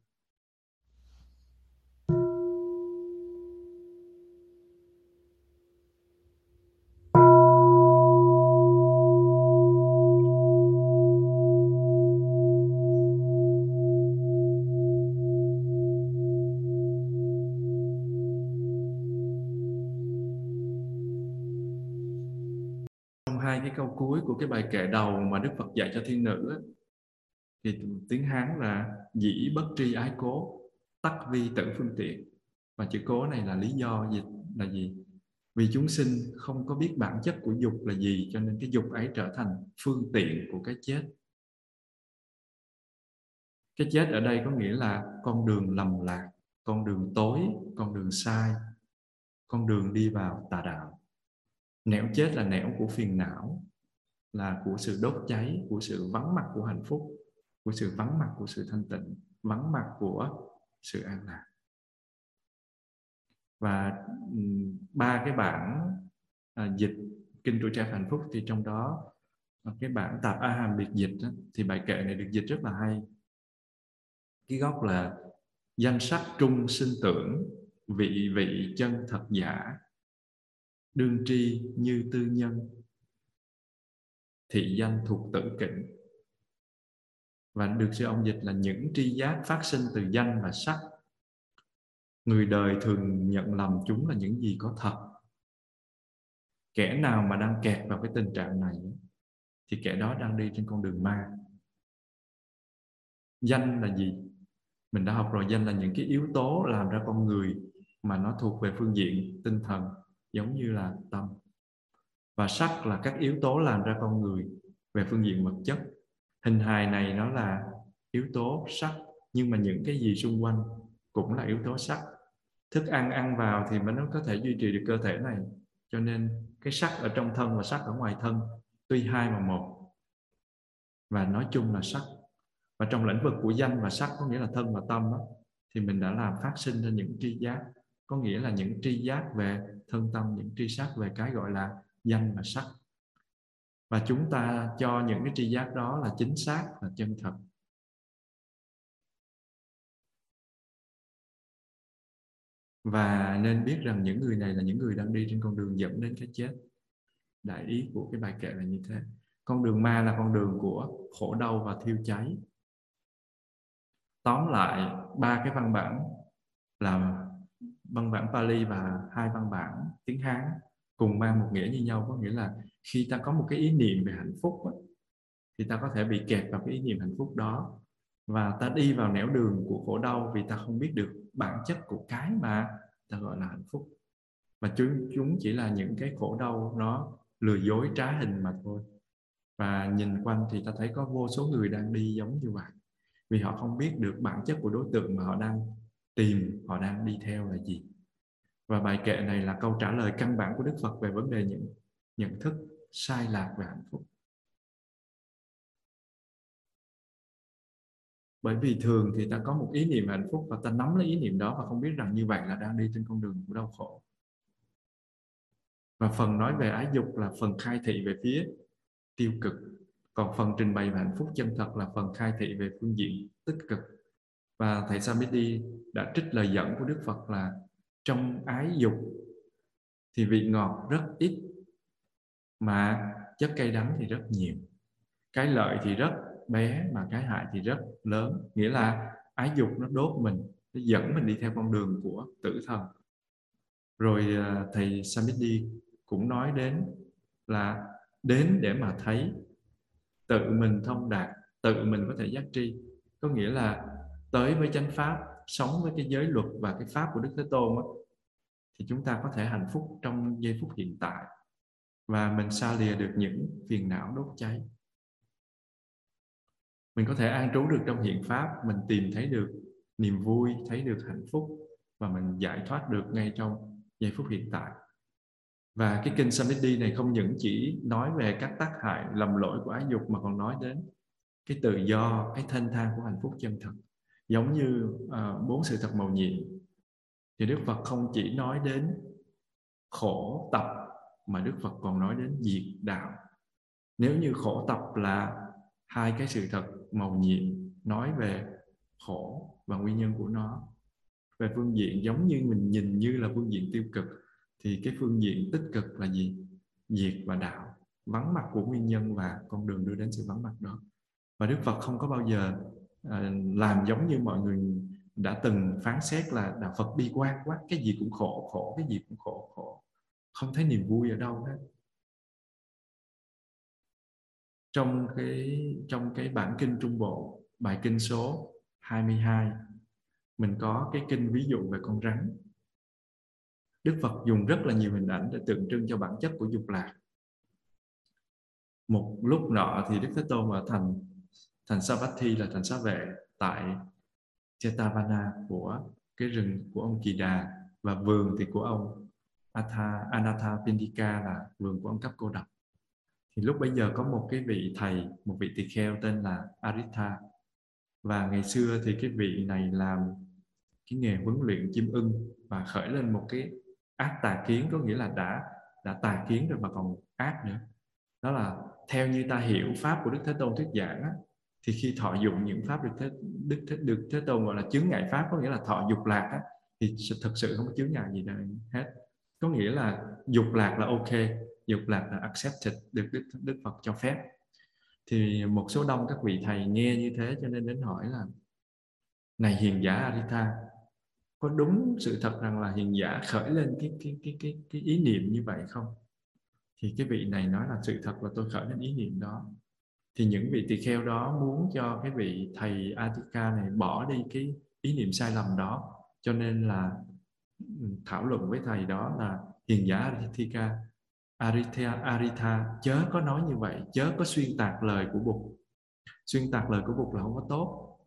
Câu cuối của cái bài kệ đầu mà Đức Phật dạy cho thiên nữ thì tiếng Hán là dĩ bất tri ái cố, tắc vi tử phương tiện. Và chữ cố này là lý do dịch là gì? Vì chúng sinh không có biết bản chất của dục là gì, cho nên cái dục ấy trở thành phương tiện của cái chết. Cái chết ở đây có nghĩa là con đường lầm lạc, con đường tối, con đường sai, con đường đi vào tà đạo. Nẻo chết là nẻo của phiền não, là của sự đốt cháy, của sự vắng mặt của hạnh phúc, của sự vắng mặt của sự thanh tịnh, vắng mặt của sự an lạc. Và ba cái bản dịch Kinh Trụ Trà Hạnh Phúc, thì trong đó cái bản Tạp A Hàm Biệt Dịch đó, thì bài kệ này được dịch rất là hay. Cái gốc là danh sắc trung sinh tưởng, vị vị chân thật giả, đương tri như tư nhân, thị danh thuộc tự kỉnh. Và được sư ông dịch là những tri giác phát sinh từ danh và sắc, người đời thường nhận lầm chúng là những gì có thật. Kẻ nào mà đang kẹt vào cái tình trạng này thì kẻ đó đang đi trên con đường ma. Danh là gì? Mình đã học rồi, danh là những cái yếu tố làm ra con người mà nó thuộc về phương diện tinh thần, giống như là tâm. Và sắc là các yếu tố làm ra con người về phương diện vật chất. Hình hài này nó là yếu tố sắc, nhưng mà những cái gì xung quanh cũng là yếu tố sắc. Thức ăn ăn vào thì nó có thể duy trì được cơ thể này. Cho nên cái sắc ở trong thân và sắc ở ngoài thân, tuy hai mà một. Và nói chung là sắc. Và trong lĩnh vực của danh và sắc, có nghĩa là thân và tâm đó, thì mình đã làm phát sinh ra những tri giác. Có nghĩa là những tri giác về thân tâm, những tri giác về cái gọi là danh và sắc. Và chúng ta cho những cái tri giác đó là chính xác, là chân thật. Và nên biết rằng những người này là những người đang đi trên con đường dẫn đến cái chết. Đại ý của cái bài kệ là như thế. Con đường ma là con đường của khổ đau và thiêu cháy. Tóm lại, ba cái văn bản là văn bản Pali và hai văn bản tiếng Hán cùng mang một nghĩa như nhau. Có nghĩa là khi ta có một cái ý niệm về hạnh phúc thì ta có thể bị kẹt vào cái ý niệm hạnh phúc đó, và ta đi vào nẻo đường của khổ đau vì ta không biết được bản chất của cái mà ta gọi là hạnh phúc. Mà chúng chỉ là những cái khổ đau nó lừa dối trá hình mà thôi. Và nhìn quanh thì ta thấy có vô số người đang đi giống như vậy, vì họ không biết được bản chất của đối tượng mà họ đang tìm, họ đang đi theo là gì. Và bài kệ này là câu trả lời căn bản của Đức Phật về vấn đề những nhận thức sai lạc về hạnh phúc. Bởi vì thường thì ta có một ý niệm hạnh phúc và ta nắm lấy ý niệm đó và không biết rằng như vậy là đang đi trên con đường của đau khổ. Và phần nói về ái dục là phần khai thị về phía tiêu cực, còn phần trình bày về hạnh phúc chân thật là phần khai thị về phương diện tích cực. Và thầy Samiddhi đã trích lời dẫn của Đức Phật là trong ái dục thì vị ngọt rất ít mà chất cay đắng thì rất nhiều. Cái lợi thì rất bé mà cái hại thì rất lớn. Nghĩa là ái dục nó đốt mình, nó dẫn mình đi theo con đường của tử thần. Rồi thầy Samiddhi cũng nói đến là đến để mà thấy, tự mình thông đạt, tự mình có thể giác tri. Có nghĩa là tới với chánh pháp, sống với cái giới luật và cái pháp của Đức Thế Tôn đó, thì chúng ta có thể hạnh phúc trong giây phút hiện tại, và mình xa lìa được những phiền não đốt cháy. Mình có thể an trú được trong hiện pháp, mình tìm thấy được niềm vui, thấy được hạnh phúc, và mình giải thoát được ngay trong giây phút hiện tại. Và cái kinh Samiddhi này không những chỉ nói về các tác hại lầm lỗi của ái dục, mà còn nói đến cái tự do, cái thanh thang của hạnh phúc chân thật. Giống như bốn sự thật mầu nhiệm, thì Đức Phật không chỉ nói đến khổ tập, mà Đức Phật còn nói đến diệt đạo. Nếu như khổ tập là hai cái sự thật mầu nhiệm nói về khổ và nguyên nhân của nó, về phương diện giống như mình nhìn như là phương diện tiêu cực, thì cái phương diện tích cực là gì? Diệt và đạo, vắng mặt của nguyên nhân và con đường đưa đến sự vắng mặt đó. Và Đức Phật không có bao giờ làm giống như mọi người đã từng phán xét là đạo Phật bi quan quá, cái gì cũng khổ, khổ, cái gì cũng khổ, khổ, không thấy niềm vui ở đâu hết. Trong cái bản kinh Trung Bộ, bài kinh số 22, mình có cái kinh ví dụ về con rắn. Đức Phật dùng rất là nhiều hình ảnh để tượng trưng cho bản chất của dục lạc. Một lúc nọ thì Đức Thế Tôn ở thành Savatthi, là thành Xá Vệ, tại Chetavana của cái rừng của ông Kỳ Đà, và vườn thì của ông Anāthapiṇḍika là vườn của ông Cấp Cô Độc. Thì lúc bấy giờ có một cái vị thầy, một vị tỳ kheo tên là Ariṭṭha, và ngày xưa thì cái vị này làm cái nghề huấn luyện chim ưng và khởi lên một cái ác tà kiến, có nghĩa là đã tà kiến rồi mà còn ác nữa. Đó là theo như ta hiểu pháp của Đức Thế Tôn thuyết giảng á, thì khi thọ dụng những pháp được Thế Tôn gọi là chướng ngại pháp, có nghĩa là thọ dục lạc á, thì thực sự không có chướng ngại gì đâu hết. Có nghĩa là dục lạc là ok, dục lạc là accepted, được Đức Phật cho phép. Thì một số đông các vị thầy nghe như thế cho nên đến hỏi là: này hiền giả Ariṭṭha, có đúng sự thật rằng là hiền giả khởi lên cái ý niệm như vậy không? Thì cái vị này nói là sự thật là tôi khởi lên ý niệm đó. Thì những vị tỳ kheo đó muốn cho cái vị thầy Ariṭṭha này bỏ đi cái ý niệm sai lầm đó, cho nên là thảo luận với thầy đó là: hiền giả Ariṭṭha, chớ có nói như vậy, chớ có xuyên tạc lời của Bụt. Xuyên tạc lời của Bụt là không có tốt,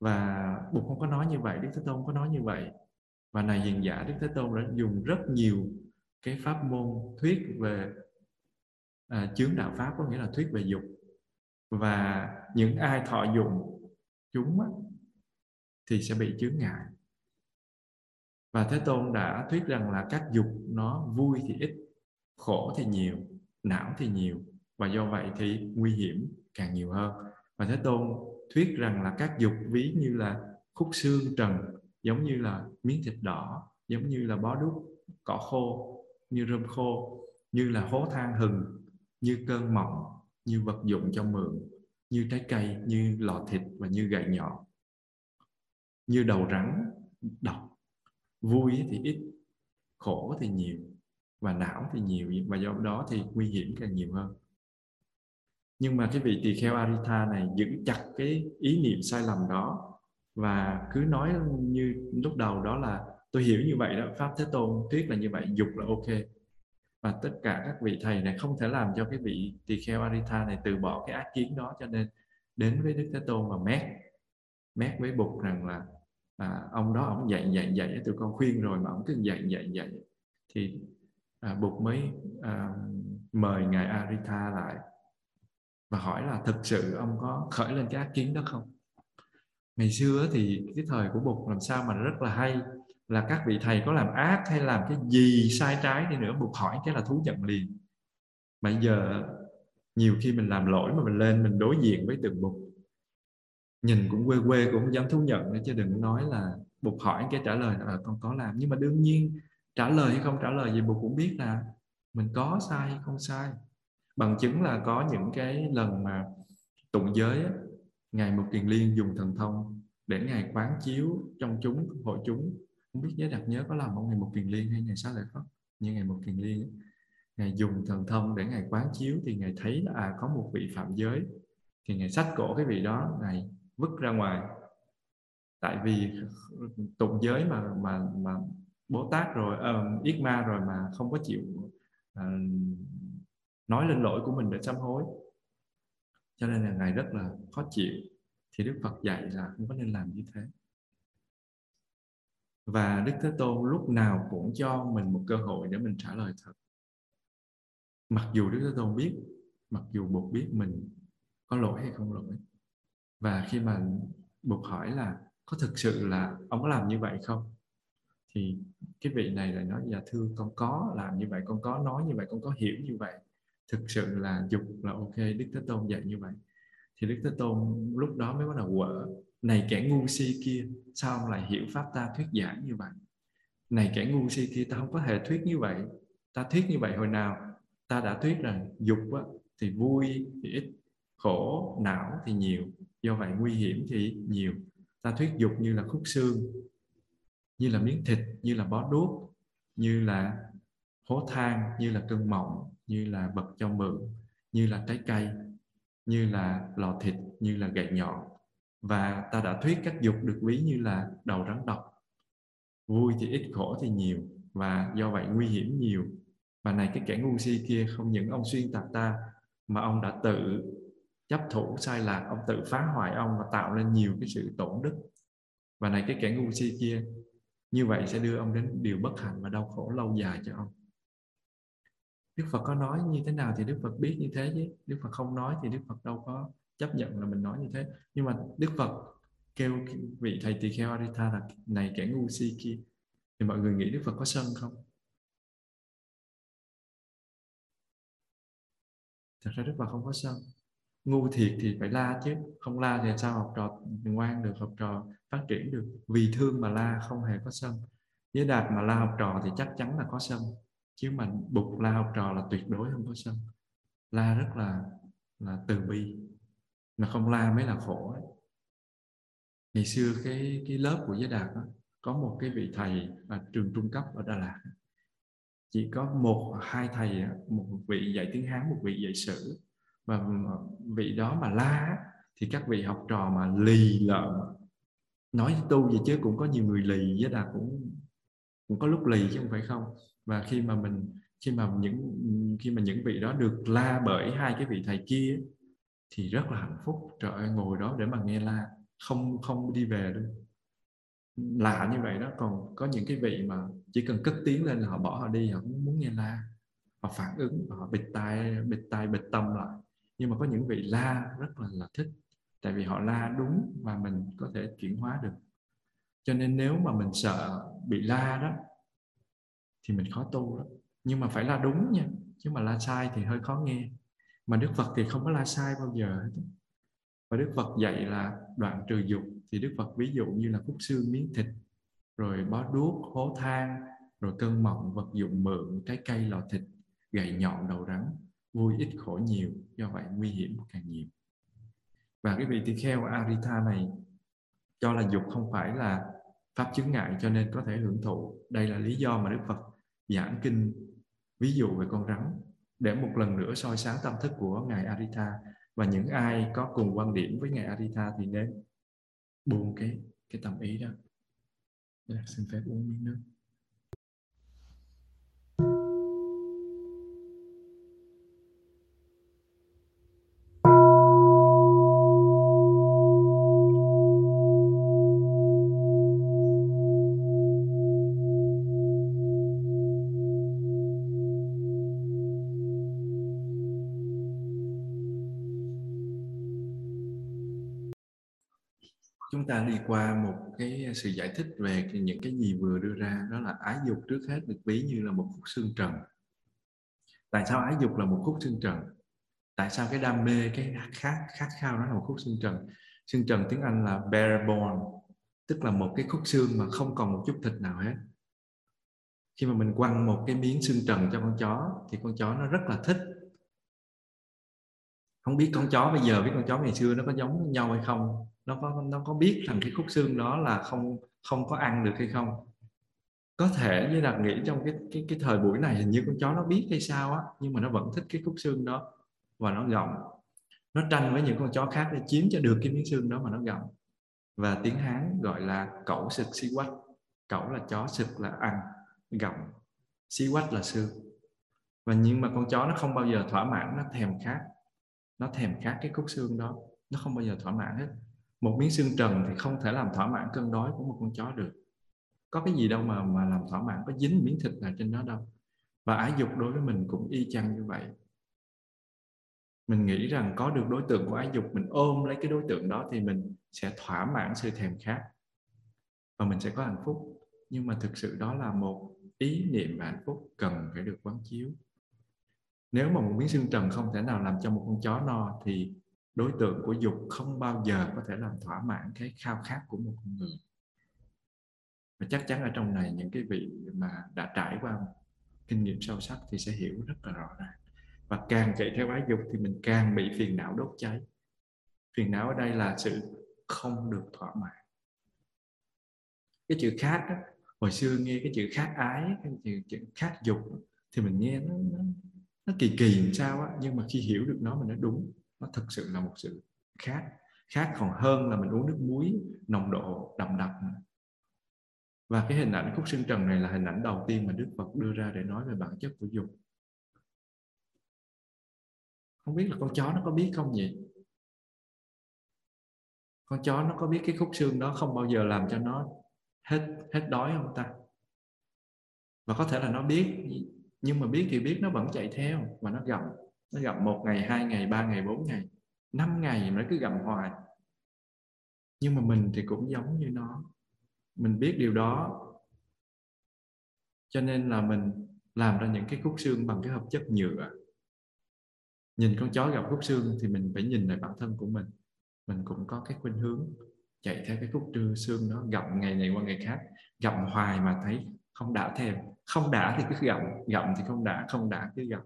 và Bụt không có nói như vậy, Đức Thế Tôn không có nói như vậy. Và này hiền giả, Đức Thế Tôn đã dùng rất nhiều cái pháp môn thuyết về chướng đạo pháp, có nghĩa là thuyết về dục. Và những ai thọ dụng chúng á, thì sẽ bị chướng ngại. Và Thế Tôn đã thuyết rằng là các dục nó vui thì ít, khổ thì nhiều, não thì nhiều, và do vậy thì nguy hiểm càng nhiều hơn. Và Thế Tôn thuyết rằng là các dục ví như là khúc xương trần, giống như là miếng thịt đỏ, giống như là bó đúc cỏ khô, như rơm khô, như là hố than hừng, như cơn mộng, như vật dụng cho mượn, như trái cây, như lọ thịt và như gậy nhọn, như đầu rắn độc. Vui thì ít, khổ thì nhiều, và não thì nhiều, và do đó thì nguy hiểm càng nhiều hơn. Nhưng mà cái vị tỳ kheo Ariṭṭha này giữ chặt cái ý niệm sai lầm đó và cứ nói như lúc đầu đó là tôi hiểu như vậy đó, pháp Thế Tôn thuyết là như vậy, dục là ok. Và tất cả các vị thầy này không thể làm cho cái vị tỳ kheo Ariṭṭha này từ bỏ cái ác kiến đó, cho nên đến với Đức Thế Tôn và mét với Bụt rằng là ông đó ông dạy, tụi con khuyên rồi mà ông cứ dạy. Thì Bụt mới mời Ngài Ariṭṭha lại và hỏi là thực sự ông có khởi lên cái ác kiến đó không? Ngày xưa thì cái thời của Bụt làm sao mà rất là hay, là các vị thầy có làm ác hay làm cái gì sai trái đi nữa, Bụt hỏi cái là thú nhận liền. Mà giờ nhiều khi mình làm lỗi mà mình lên mình đối diện với tượng Bụt, nhìn cũng quê cũng không dám thú nhận nữa, chứ đừng nói là Bụt hỏi cái trả lời là con có làm. Nhưng mà đương nhiên trả lời hay không trả lời gì Bụt cũng biết là mình có sai hay không sai. Bằng chứng là có những cái lần mà tụng giới, Ngài Mục Kiền Liên dùng thần thông để Ngài quán chiếu trong chúng, hội chúng. Không biết Giới Đạt nhớ có làm ông Ngài Mục Kiền Liên hay Ngài Xá Lợi Phất, nhưng Ngài Mục Kiền Liên Ngài dùng thần thông để Ngài quán chiếu, thì Ngài thấy là có một vị phạm giới, thì Ngài xách cổ cái vị đó, Ngài vứt ra ngoài. Tại vì tụng giới mà Bồ Tát rồi, Yết Ma rồi mà không có chịu nói lên lỗi của mình để sám hối, cho nên là Ngài rất là khó chịu. Thì Đức Phật dạy là không có nên làm như thế. Và Đức Thế Tôn lúc nào cũng cho mình một cơ hội để mình trả lời thật. Mặc dù Đức Thế Tôn biết, mặc dù Bụt biết mình có lỗi hay không lỗi. Và khi mà Bụt hỏi là có thực sự là ông có làm như vậy không? Thì cái vị này lại nói: dạ thưa con có làm như vậy, con có nói như vậy, con có hiểu như vậy. Thực sự là dục là ok, Đức Thế Tôn dạy như vậy. Thì Đức Thế Tôn lúc đó mới bắt đầu quở: này kẻ ngu si kia, sao ông lại hiểu pháp ta thuyết giảng như vậy? Này kẻ ngu si kia, ta không có hề thuyết như vậy. Ta thuyết như vậy hồi nào? Ta đã thuyết rằng dục á, thì vui thì ít, khổ não thì nhiều, do vậy nguy hiểm thì nhiều. Ta thuyết dục như là khúc xương, như là miếng thịt, như là bó đuốc, như là hố than, như là cơn mộng, như là vật cho mượn, như là trái cây, như là lò thịt, như là gậy nhọn. Và ta đã thuyết các dục được ví như là đầu rắn độc, vui thì ít, khổ thì nhiều, và do vậy nguy hiểm nhiều. Và này cái kẻ ngu si kia, không những ông xuyên tạc ta, mà ông đã tự chấp thủ sai lạc, ông tự phá hoại ông và tạo nên nhiều cái sự tổn đức. Và này cái kẻ ngu si kia như vậy sẽ đưa ông đến điều bất hạnh và đau khổ lâu dài cho ông. Đức Phật có nói như thế nào thì Đức Phật biết như thế chứ. Đức Phật không nói thì Đức Phật đâu có chấp nhận là mình nói như thế. Nhưng mà Đức Phật kêu vị thầy tỳ kheo Ariṭṭha là này kẻ ngu si kia. Thì mọi người nghĩ Đức Phật có sân không? Thật ra Đức Phật không có sân. Ngu thiệt thì phải la chứ. Không la thì sao học trò ngoan được, học trò phát triển được. Vì thương mà la không hề có sân. Giới Đạt mà la học trò thì chắc chắn là có sân. Chứ mà Bụt la học trò là tuyệt đối không có sân. La rất là từ bi. Mà không la mới là khổ ấy. Ngày xưa cái lớp của Giới Đạt đó, có một cái vị thầy trường trung cấp ở Đà Lạt. Chỉ có một hai thầy, một vị dạy tiếng Hán, một vị dạy sử. Và vị đó mà la thì các vị học trò mà lì lợm, nói tu gì chứ cũng có nhiều người lì. Giới Đạt cũng có lúc lì chứ không phải không. Và khi mà những vị đó được la bởi hai cái vị thầy kia thì rất là hạnh phúc. Trời ơi, ngồi đó để mà nghe la, không đi về đâu. Lạ như vậy đó. Còn có những cái vị mà chỉ cần cất tiếng lên là họ bỏ họ đi, họ cũng muốn nghe la, họ phản ứng, họ bịt tai bịt tâm lại. Nhưng mà có những vị la rất là thích, tại vì họ la đúng và mình có thể chuyển hóa được. Cho nên nếu mà mình sợ bị la đó thì mình khó tu đó. Nhưng mà phải la đúng nha, chứ mà la sai thì hơi khó nghe. Mà Đức Phật thì không có la sai bao giờ hết. Và Đức Phật dạy là đoạn trừ dục thì Đức Phật ví dụ như là khúc xương miếng thịt, rồi bó đuốc, hố than, rồi cơn mộng, vật dụng mượn, trái cây, lò thịt, gậy nhọn, đầu rắn, vui ít khổ nhiều, do vậy nguy hiểm càng nhiều. Và cái vị tỳ kheo Ariṭṭha này cho là dục không phải là pháp chướng ngại cho nên có thể hưởng thụ. Đây là lý do mà Đức Phật giảng kinh ví dụ về con rắn để một lần nữa soi sáng tâm thức của Ngài Ariṭṭha. Và những ai có cùng quan điểm với Ngài Ariṭṭha thì nên buông cái tâm ý đó. Xin phép uống miếng nước. Chúng ta đi qua một cái sự giải thích về những cái gì vừa đưa ra, đó là ái dục trước hết được ví như là một khúc xương trần. Tại sao ái dục là một khúc xương trần? Tại sao cái đam mê, cái khát khao nó là một khúc xương trần? Xương trần tiếng Anh là bare bone, tức là một cái khúc xương mà không còn một chút thịt nào hết. Khi mà mình quăng một cái miếng xương trần cho con chó thì con chó nó rất là thích. Không biết con chó bây giờ với con chó ngày xưa nó có giống nhau hay không? Nó có biết rằng cái khúc xương đó là không có ăn được hay không? Có thể với Đạt nghĩ trong cái thời buổi này hình như con chó nó biết hay sao á, nhưng mà nó vẫn thích cái khúc xương đó và nó gặm. Nó tranh với những con chó khác để chiếm cho được cái miếng xương đó mà nó gặm. Và tiếng Hán gọi là cẩu sực xí quách. Cẩu là chó, sực là ăn, gặm, xí quách là xương. Và nhưng mà con chó nó không bao giờ thỏa mãn, nó thèm khát. Nó thèm khát cái khúc xương đó, nó không bao giờ thỏa mãn hết. Một miếng xương trần thì không thể làm thỏa mãn cơn đói của một con chó được. Có cái gì đâu mà làm thỏa mãn, có dính miếng thịt nào trên đó đâu. Và ái dục đối với mình cũng y chang như vậy. Mình nghĩ rằng có được đối tượng của ái dục, mình ôm lấy cái đối tượng đó thì mình sẽ thỏa mãn sự thèm khát và mình sẽ có hạnh phúc. Nhưng mà thực sự đó là một ý niệm và hạnh phúc cần phải được quán chiếu. Nếu mà một miếng xương trần không thể nào làm cho một con chó no thì đối tượng của dục không bao giờ có thể làm thỏa mãn cái khao khát của một con người. Và chắc chắn ở trong này những cái vị mà đã trải qua kinh nghiệm sâu sắc thì sẽ hiểu rất là rõ ràng. Và càng chạy theo ái dục thì mình càng bị phiền não đốt cháy. Phiền não ở đây là sự không được thỏa mãn. Cái chữ khát đó, hồi xưa nghe cái chữ khát ái, cái chữ khát dục thì mình nghe nó kỳ kỳ làm sao á. Nhưng mà khi hiểu được nó mình nói đúng. Nó thực sự là một sự khát. Khát còn hơn là mình uống nước muối nồng độ đậm đặc. Và cái hình ảnh khúc xương trần này là hình ảnh đầu tiên mà Đức Phật đưa ra để nói về bản chất của dục. Không biết là con chó nó có biết không nhỉ? Con chó nó có biết cái khúc xương đó không bao giờ làm cho nó hết đói không ta? Và có thể là nó biết, nhưng mà biết thì biết nó vẫn chạy theo và nó gặm. Nó gặm 1 ngày, 2 ngày, 3 ngày, 4 ngày, 5 ngày mà nó cứ gặm hoài. Nhưng mà mình thì cũng giống như nó. Mình biết điều đó, cho nên là mình làm ra những cái khúc xương bằng cái hợp chất nhựa. Nhìn con chó gặp khúc xương thì mình phải nhìn lại bản thân của mình. Mình cũng có cái khuynh hướng chạy theo cái khúc xương đó, gặm ngày này qua ngày khác, gặm hoài mà thấy không đã thèm. Không đã thì cứ gặm, gặm thì không đã cứ gặm.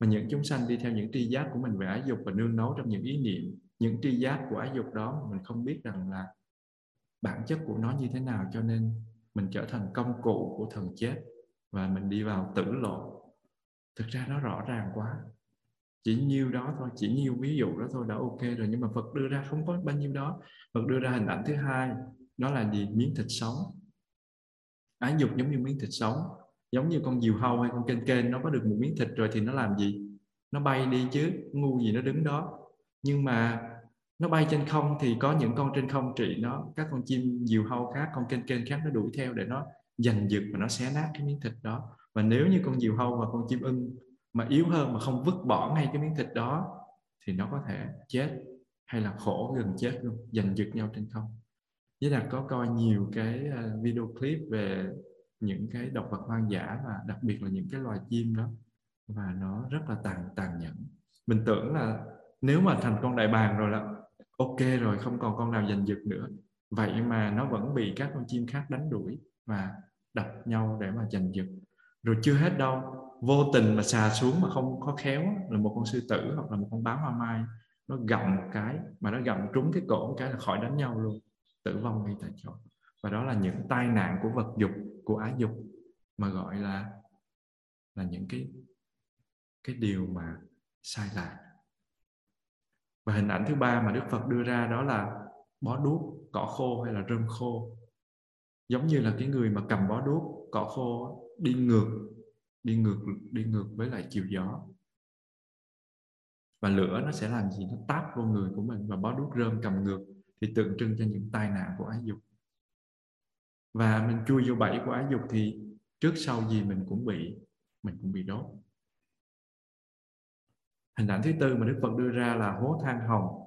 Mà những chúng sanh đi theo những tri giác của mình về ái dục và nương nấu trong những ý niệm, những tri giác của ái dục đó, mình không biết rằng là bản chất của nó như thế nào, cho nên mình trở thành công cụ của thần chết và mình đi vào tử lộ. Thực ra nó rõ ràng quá. Chỉ nhiêu đó thôi, chỉ nhiêu ví dụ đó thôi đã ok rồi. Nhưng mà Phật đưa ra không có bao nhiêu đó. Phật đưa ra hình ảnh thứ hai, đó là gì? Miếng thịt sống. Ái dục giống như miếng thịt sống. Giống như con diều hâu hay con kênh kênh, nó có được một miếng thịt rồi thì nó làm gì? Nó bay đi chứ, ngu gì nó đứng đó. Nhưng mà nó bay trên không thì có những con trên không trị nó. Các con chim diều hâu khác, con kênh kênh khác nó đuổi theo để nó giành giật và nó xé nát cái miếng thịt đó. Và nếu như con diều hâu và con chim ưng mà yếu hơn mà không vứt bỏ ngay cái miếng thịt đó thì nó có thể chết hay là khổ gần chết luôn, giành giật nhau trên không. Giới Đạt có coi nhiều cái video clip về những cái động vật hoang dã và đặc biệt là những cái loài chim đó, và nó rất là tàn nhẫn. Mình tưởng là nếu mà thành con đại bàng rồi là ok rồi, không còn con nào giành giật nữa. Vậy mà nó vẫn bị các con chim khác đánh đuổi và đập nhau để mà giành giật. Rồi chưa hết đâu, vô tình mà xà xuống mà không có khéo là một con sư tử hoặc là một con báo hoa mai, nó gặm một cái mà nó gặm trúng cái cổ một cái là khỏi đánh nhau luôn, tử vong ngay tại chỗ. Và đó là những tai nạn của vật dục, của ái dục, mà gọi là những cái điều mà sai lạc. Và hình ảnh thứ ba mà Đức Phật đưa ra đó là bó đuốc, cỏ khô hay là rơm khô. Giống như là cái người mà cầm bó đuốc, cỏ khô đi ngược với lại chiều gió. Và lửa nó sẽ làm gì? Nó táp vô người của mình, và bó đuốc rơm cầm ngược thì tượng trưng cho những tai nạn của ái dục. Và mình chui vô bẫy của ái dục thì trước sau gì mình cũng bị đốt. Hình ảnh thứ tư mà Đức Phật đưa ra là hố than hồng.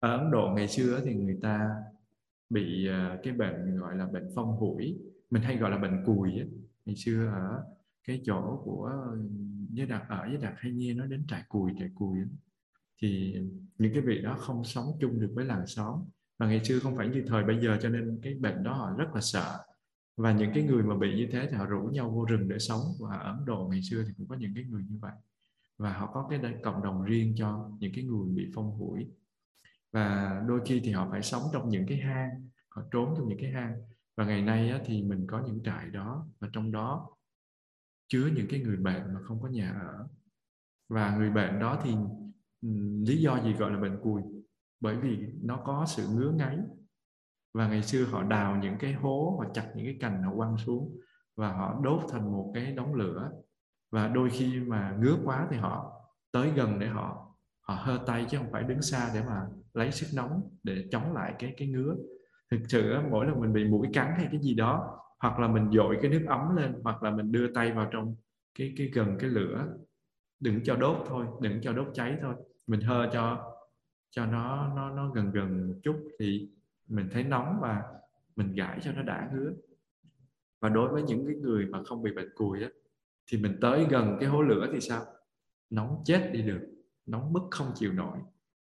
Ở Ấn Độ ngày xưa thì người ta bị cái bệnh gọi là bệnh phong hủi, mình hay gọi là bệnh cùi ấy. Ngày xưa ở cái chỗ của Giới Đạt ở, Giới Đạt hay nghe nói đến trại cùi ấy. Thì những cái vị đó không sống chung được với làng xóm, và ngày xưa không phải như thời bây giờ, cho nên cái bệnh đó họ rất là sợ. Và những cái người mà bị như thế thì họ rủ nhau vô rừng để sống. Và ở Ấn Độ ngày xưa thì cũng có những cái người như vậy, và họ có cái cộng đồng riêng cho những cái người bị phong hủi. Và đôi khi thì họ phải sống trong những cái hang, họ trốn trong những cái hang. Và ngày nay thì mình có những trại đó, và trong đó chứa những cái người bệnh mà không có nhà ở. Và người bệnh đó thì lý do gì gọi là bệnh cùi? Bởi vì nó có sự ngứa ngáy. Và ngày xưa họ đào những cái hố, họ chặt những cái cành, họ quăng xuống và họ đốt thành một cái đống lửa. Và đôi khi mà ngứa quá thì họ tới gần để họ hơ tay, chứ không phải đứng xa để mà lấy sức nóng để chống lại cái ngứa. Thực sự mỗi lần mình bị mũi cắn hay cái gì đó, hoặc là mình dội cái nước ấm lên, hoặc là mình đưa tay vào trong cái gần cái lửa, đừng cho đốt thôi, đừng cho đốt cháy thôi, mình hơ cho nó gần một chút thì mình thấy nóng và mình gãi cho nó đã ngứa. Và đối với những cái người mà không bị bệnh cùi á, thì mình tới gần cái hố lửa thì sao? Nóng chết đi được, nóng bức không chịu nổi.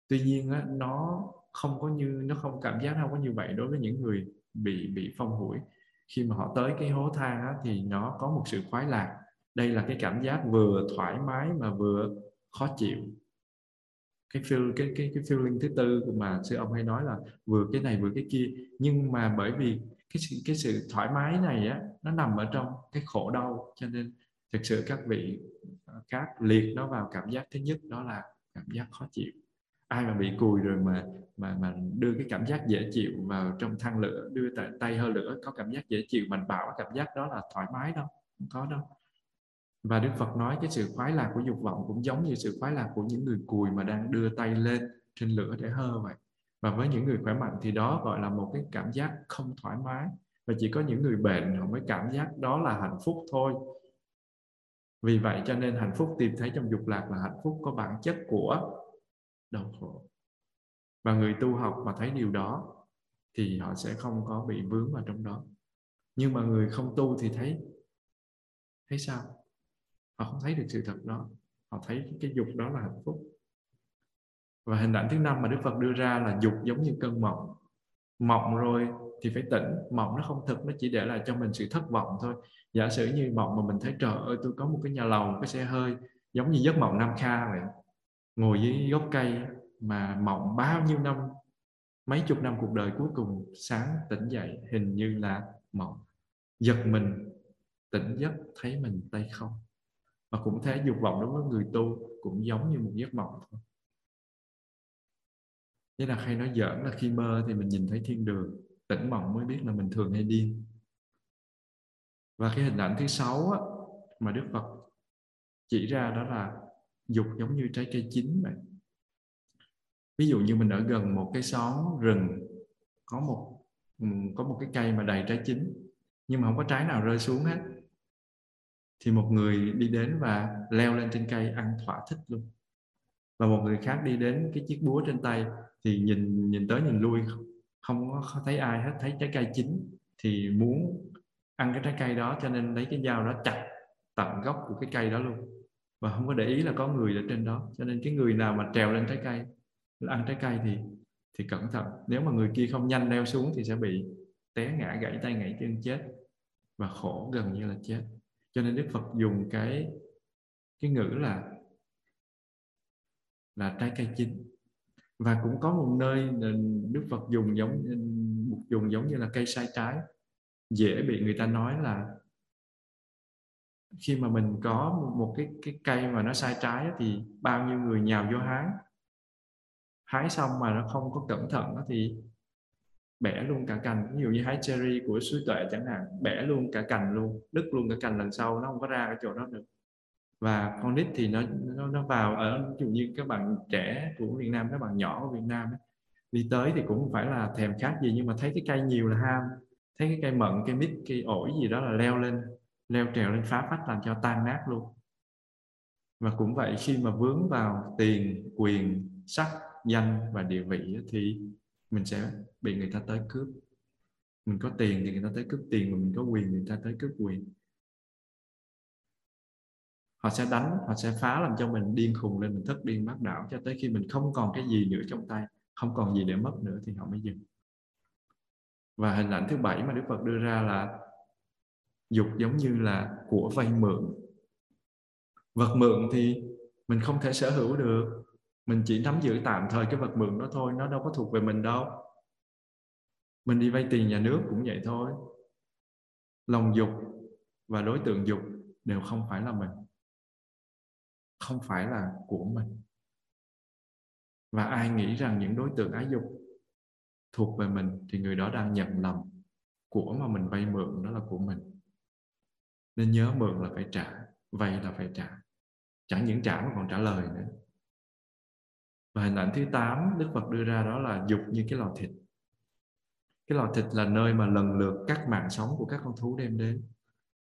Tuy nhiên á, nó không cảm giác không có như vậy đối với những người bị phong hủi. Khi mà họ tới cái hố than á, thì nó có một sự khoái lạc. Đây là cái cảm giác vừa thoải mái mà vừa khó chịu. Cái feeling thứ tư mà sư ông hay nói là vừa cái này vừa cái kia. Nhưng mà bởi vì cái sự thoải mái này á, nó nằm ở trong cái khổ đau, cho nên thực sự các vị khác liệt nó vào cảm giác thứ nhất, đó là cảm giác khó chịu. Ai mà bị cùi rồi mà đưa cái cảm giác dễ chịu vào trong than lửa, đưa tay hơi lửa, có cảm giác dễ chịu, mình bảo cảm giác đó là thoải mái đâu, không có đâu. Và Đức Phật nói cái sự khoái lạc của dục vọng cũng giống như sự khoái lạc của những người cùi mà đang đưa tay lên trên lửa để hơ vậy. Và với những người khỏe mạnh thì đó gọi là một cái cảm giác không thoải mái. Và chỉ có những người bệnh họ mới cảm giác đó là hạnh phúc thôi. Vì vậy cho nên hạnh phúc tìm thấy trong dục lạc là hạnh phúc có bản chất của đau khổ. Và người tu học mà thấy điều đó thì họ sẽ không có bị vướng vào trong đó. Nhưng mà người không tu thì thấy sao? Họ không thấy được sự thật đó. Họ thấy cái dục đó là hạnh phúc. Và hình ảnh thứ năm mà Đức Phật đưa ra là dục giống như cơn mộng. Mộng rồi thì phải tỉnh. Mộng nó không thực, nó chỉ để lại cho mình sự thất vọng thôi. Giả sử như mộng mà mình thấy trời ơi tôi có một cái nhà lầu, một cái xe hơi, giống như giấc mộng Nam Kha vậy. Ngồi dưới gốc cây mà mộng bao nhiêu năm, mấy chục năm cuộc đời, cuối cùng sáng tỉnh dậy hình như là mộng. Giật mình, tỉnh giấc thấy mình tay không. Và cũng thế, dục vọng đối với người tu cũng giống như một giấc mộng thôi. Thế là hay nói giỡn là khi mơ thì mình nhìn thấy thiên đường, tỉnh mộng mới biết là mình thường hay điên. Và cái hình ảnh thứ 6 á, mà Đức Phật chỉ ra đó là dục giống như trái cây chín vậy. Ví dụ như mình ở gần một cái xóm rừng, có một cái cây mà đầy trái chín, nhưng mà không có trái nào rơi xuống hết. Thì một người đi đến và leo lên trên cây ăn thỏa thích luôn. Và một người khác đi đến cái chiếc búa trên tay thì nhìn tới nhìn lui, không thấy ai hết, thấy trái cây chín thì muốn ăn cái trái cây đó, cho nên lấy cái dao đó chặt tận gốc của cái cây đó luôn. Và không có để ý là có người ở trên đó, cho nên cái người nào mà trèo lên trái cây ăn trái cây thì cẩn thận. Nếu mà người kia không nhanh leo xuống thì sẽ bị té ngã, gãy tay gãy chân chết, và khổ gần như là chết. Cho nên Đức Phật dùng cái ngữ là trái cây chín. Và cũng có một nơi Đức Phật dùng giống như là cây sai trái, dễ bị người ta nói là khi mà mình có một cái cây mà nó sai trái thì bao nhiêu người nhào vô hái xong mà nó không có cẩn thận thì bẻ luôn cả cành. Ví dụ như hái cherry của Suối Tuệ chẳng hạn, bẻ luôn cả cành luôn, đứt luôn cả cành, lần sau nó không có ra cái chỗ đó được. Và con nít thì nó vào ở, ví dụ như các bạn trẻ của Việt Nam, các bạn nhỏ của Việt Nam ấy, đi tới thì cũng không phải là thèm khát gì, nhưng mà thấy cái cây nhiều là ham, thấy cái cây mận, cây mít, cây ổi gì đó là leo trèo lên phá phách làm cho tan nát luôn. Và cũng vậy, khi mà vướng vào tiền, quyền, sắc, danh và địa vị thì mình sẽ bị người ta tới cướp. Mình có tiền thì người ta tới cướp tiền, mà mình có quyền thì người ta tới cướp quyền. Họ sẽ đánh, họ sẽ phá làm cho mình điên khùng lên, mình thất điên bát đảo, cho tới khi mình không còn cái gì nữa trong tay, không còn gì để mất nữa thì họ mới dừng. Và hình ảnh thứ 7 mà Đức Phật đưa ra là dục giống như là của vay mượn. Vật mượn thì mình không thể sở hữu được, mình chỉ nắm giữ tạm thời cái vật mượn đó thôi, nó đâu có thuộc về mình đâu. Mình đi vay tiền nhà nước cũng vậy thôi. Lòng dục và đối tượng dục đều không phải là mình, không phải là của mình. Và ai nghĩ rằng những đối tượng ái dục thuộc về mình thì người đó đang nhận lầm. Của mà mình vay mượn đó là của mình. Nên nhớ, mượn là phải trả, vay là phải trả. Chẳng những trả mà còn trả lời nữa. Và hình ảnh thứ 8 Đức Phật đưa ra đó là dục như cái lò thịt. Cái lò thịt là nơi mà lần lượt các mạng sống của các con thú đem đến.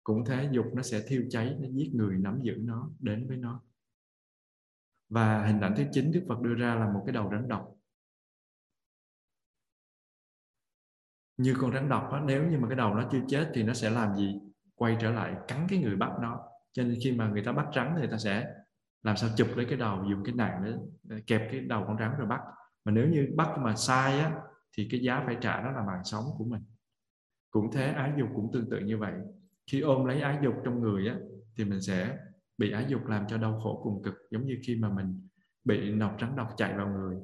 Cũng thế, dục nó sẽ thiêu cháy, nó giết người nắm giữ nó, đến với nó. Và hình ảnh thứ 9 Đức Phật đưa ra là một cái đầu rắn độc. Như con rắn độc đó, nếu như mà cái đầu nó chưa chết thì nó sẽ làm gì? Quay trở lại cắn cái người bắt nó. Cho nên khi mà người ta bắt rắn thì người ta sẽ làm sao chụp lấy cái đầu, dùng cái nạn để kẹp cái đầu con rắn rồi bắt. Mà nếu như bắt mà sai á, thì cái giá phải trả đó là mạng sống của mình. Cũng thế, ái dục cũng tương tự như vậy. Khi ôm lấy ái dục trong người á, thì mình sẽ bị ái dục làm cho đau khổ cùng cực. Giống như khi mà mình bị nọc rắn độc chạy vào người.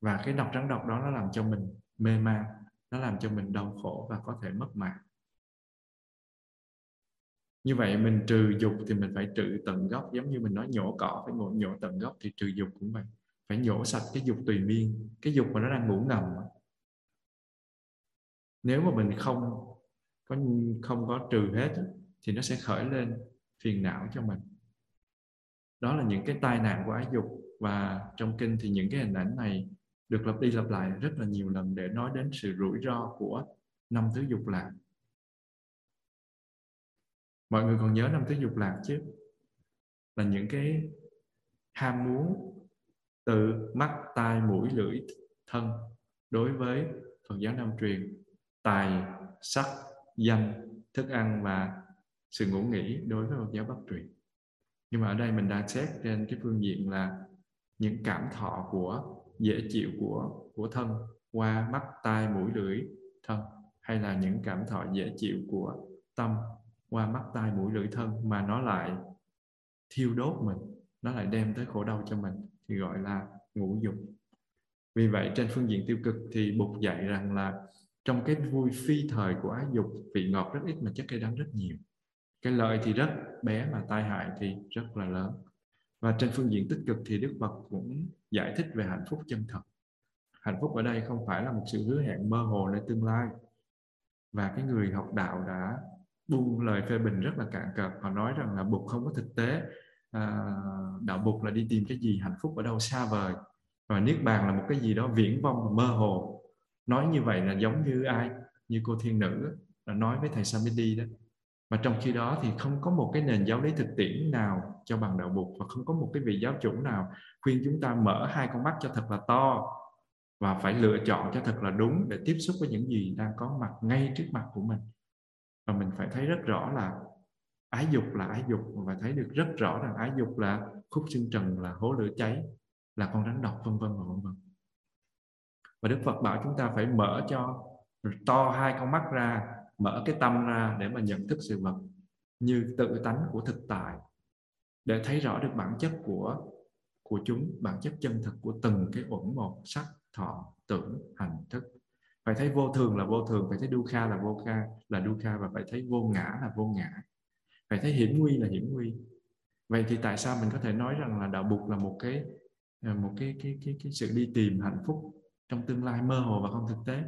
Và cái nọc rắn độc đó nó làm cho mình mê man, nó làm cho mình đau khổ và có thể mất mạng. Như vậy mình trừ dục thì mình phải trừ tận gốc. Giống như mình nói nhổ cỏ, phải nhổ tận gốc, thì trừ dục cũng vậy. Phải nhổ sạch cái dục tùy miên, cái dục mà nó đang ngủ ngầm. Nếu mà mình không có trừ hết thì nó sẽ khởi lên phiền não cho mình. Đó là những cái tai nạn của ái dục. Và trong kinh thì những cái hình ảnh này được lặp đi lặp lại rất là nhiều lần để nói đến sự rủi ro của năm thứ dục lạc. Mọi người còn nhớ năm thứ dục lạc chứ? Là những cái ham muốn từ mắt, tai, mũi, lưỡi, thân đối với Phật giáo Nam truyền, tài, sắc, danh, thức ăn và sự ngủ nghỉ đối với Phật giáo Bắc truyền. Nhưng mà ở đây mình đang xét trên cái phương diện là những cảm thọ của dễ chịu của thân qua mắt, tai, mũi, lưỡi, thân, hay là những cảm thọ dễ chịu của tâm qua mắt, tai, mũi, lưỡi, thân mà nó lại thiêu đốt mình, nó lại đem tới khổ đau cho mình thì gọi là ngũ dục. Vì vậy trên phương diện tiêu cực thì Bụt dạy rằng là trong cái vui phi thời của ái dục, vị ngọt rất ít mà chất cây đắng rất nhiều. Cái lợi thì rất bé mà tai hại thì rất là lớn. Và trên phương diện tích cực thì Đức Phật cũng giải thích về hạnh phúc chân thật. Hạnh phúc ở đây không phải là một sự hứa hẹn mơ hồ nơi tương lai. Và cái người học đạo đã buông lời phê bình rất là cạn cợt. Họ nói rằng là Bụt không có thực tế, đạo Bụt là đi tìm cái gì hạnh phúc ở đâu xa vời, và Niết Bàn là một cái gì đó viễn vông và mơ hồ. Nói như vậy là giống như ai? Như cô thiên nữ là nói với thầy Samiddhi đó. Mà trong khi đó thì không có một cái nền giáo lý thực tiễn nào cho bằng đạo Bụt, và không có một cái vị giáo chủ nào khuyên chúng ta mở hai con mắt cho thật là to và phải lựa chọn cho thật là đúng để tiếp xúc với những gì đang có mặt ngay trước mặt của mình. Và mình phải thấy rất rõ là ái dục là ái dục, và thấy được rất rõ rằng ái dục là khúc xương trần, là hố lửa cháy, là con rắn độc, vân vân và vân vân. Và Đức Phật bảo chúng ta phải mở cho to hai con mắt ra, mở cái tâm ra để mà nhận thức sự vật như tự tánh của thực tại, để thấy rõ được bản chất của chúng, bản chất chân thực của từng cái uẩn một sắc, thọ, tưởng, hành, thức. Phải thấy vô thường là vô thường, phải thấy dukkha là dukkha, và phải thấy vô ngã là vô ngã, phải thấy hiểm nguy là hiểm nguy. Vậy thì tại sao mình có thể nói rằng là đạo Bụt là một cái sự đi tìm hạnh phúc trong tương lai mơ hồ và không thực tế?